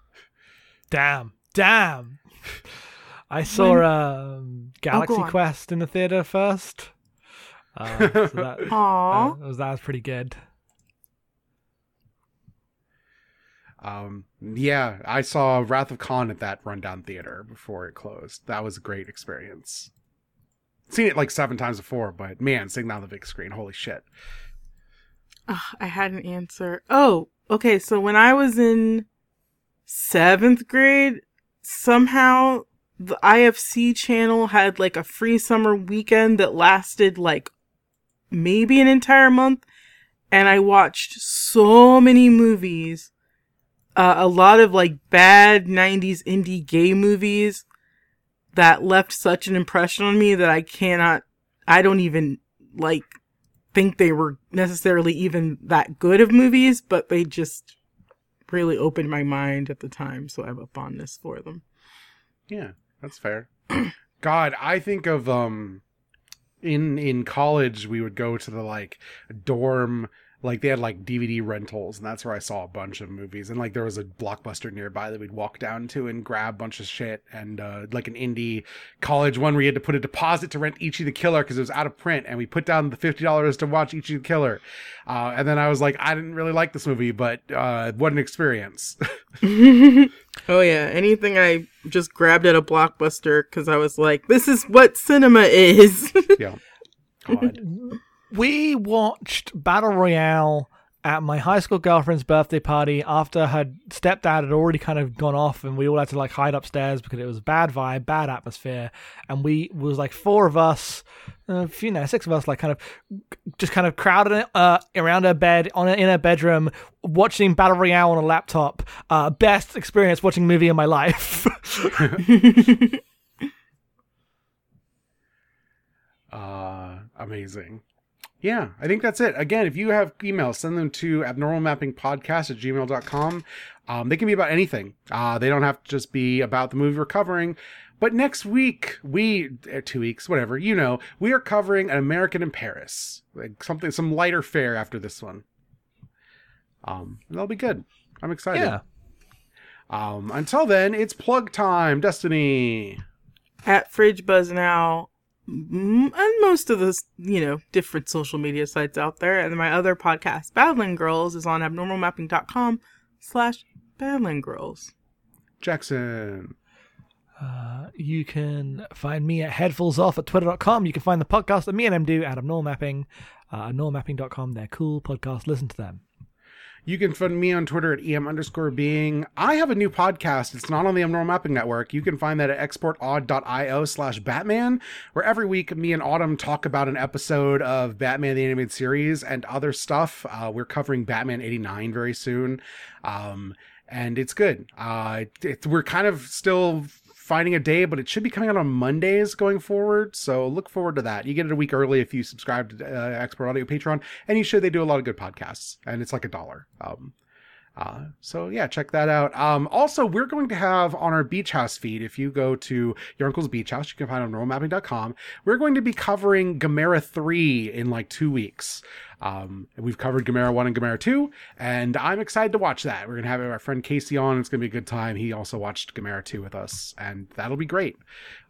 Damn. Damn. I saw when... um, Galaxy oh, Quest in the theater first. Uh, so that, Aww. Uh, that, was, that was pretty good. Um, yeah, I saw Wrath of Khan at that rundown theater before it closed. That was a great experience. Seen it like seven times before, but man, seeing that on the big screen, holy shit. Oh, I had an answer. Oh, okay, so when I was in seventh grade, somehow the I F C channel had like a free summer weekend that lasted like maybe an entire month. And I watched so many movies, uh, a lot of like bad nineties indie gay movies that left such an impression on me that I cannot, I don't even like. think they were necessarily even that good of movies, but they just really opened my mind at the time, so I have a fondness for them. Yeah, that's fair. God, I think of um in in college we would go to the like dorm, like they had like D V D rentals, and that's where I saw a bunch of movies, and like there was a Blockbuster nearby that we'd walk down to and grab a bunch of shit, and uh, like an indie college one where you had to put a deposit to rent Ichi the Killer because it was out of print, and we put down the fifty dollars to watch Ichi the Killer, uh, and then I was like, I didn't really like this movie, but uh, what an experience. Oh yeah, anything I just grabbed at a Blockbuster because I was like, this is what cinema is. Yeah. God. We watched Battle Royale at my high school girlfriend's birthday party after her stepdad had already kind of gone off, and we all had to like hide upstairs because it was a bad vibe, bad atmosphere. And we it was like four of us, uh, you know, six of us, like kind of just kind of crowded uh, around her bed on her, in her bedroom, watching Battle Royale on a laptop. Uh, best experience watching a movie in my life. uh, amazing. Yeah, I think that's it. Again, if you have emails, send them to abnormal mapping podcast at gmail dot com. Um, they can be about anything. Uh, they don't have to just be about the movie we're covering. But next week, we, two weeks, whatever, you know, we are covering An American in Paris. Like something, some lighter fare after this one. Um, and that'll be good. I'm excited. Yeah. Um, until then, it's plug time, Destiny. At Fridge Buzz Now. And most of the, you know, different social media sites out there. And my other podcast, Badland Girls, is on abnormalmapping.com slash Badland Girls. Jackson. Uh, you can find me at headfulsoff at twitter dot com. You can find the podcast that me and Em do at abnormalmapping, uh, abnormalmapping dot com. They're cool podcasts. Listen to them. You can find me on Twitter at em underscore being. I have a new podcast. It's not on the Abnormal Mapping Network. You can find that at exportaud.io slash Batman, where every week me and Autumn talk about an episode of Batman the Animated Series and other stuff. Uh, we're covering Batman eighty-nine very soon, um, and it's good. Uh, it, it, we're kind of still finding a day, but it should be coming out on Mondays going forward, so look forward to that. You get it a week early if you subscribe to uh, Expert Audio Patreon, and you should. They do a lot of good podcasts, and it's like a dollar. Um, uh, so yeah, check that out. Um, also, we're going to have on our Beach House feed, if you go to Your Uncle's Beach House, you can find it on normal mapping dot com. We're going to be covering Gamera three in like two weeks. Um, we've covered Gamera one and Gamera two, and I'm excited to watch that. We're going to have our friend Casey on. It's going to be a good time. He also watched Gamera two with us, and that'll be great.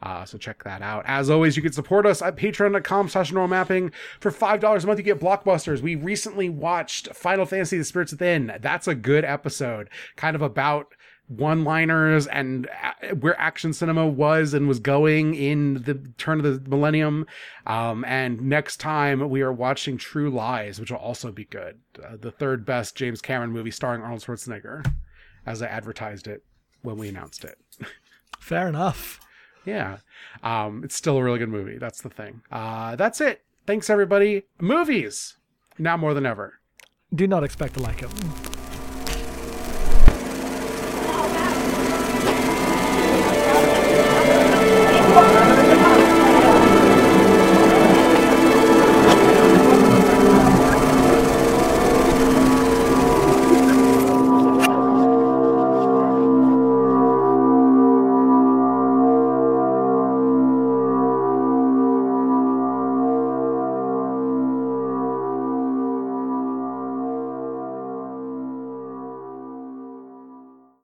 Uh, so check that out. As always, you can support us at patreon.com slash normalmapping. For five dollars a month, you get blockbusters. We recently watched Final Fantasy: The Spirits Within. That's a good episode, kind of about one-liners and where action cinema was and was going in the turn of the millennium. Um, and next time we are watching True Lies, which will also be good. Uh, the third best James Cameron movie starring Arnold Schwarzenegger, as I advertised it when we announced it. Fair enough. Yeah. Um, it's still a really good movie. That's the thing. Uh, that's it. Thanks, everybody. Movies, now more than ever. Do not expect to like it.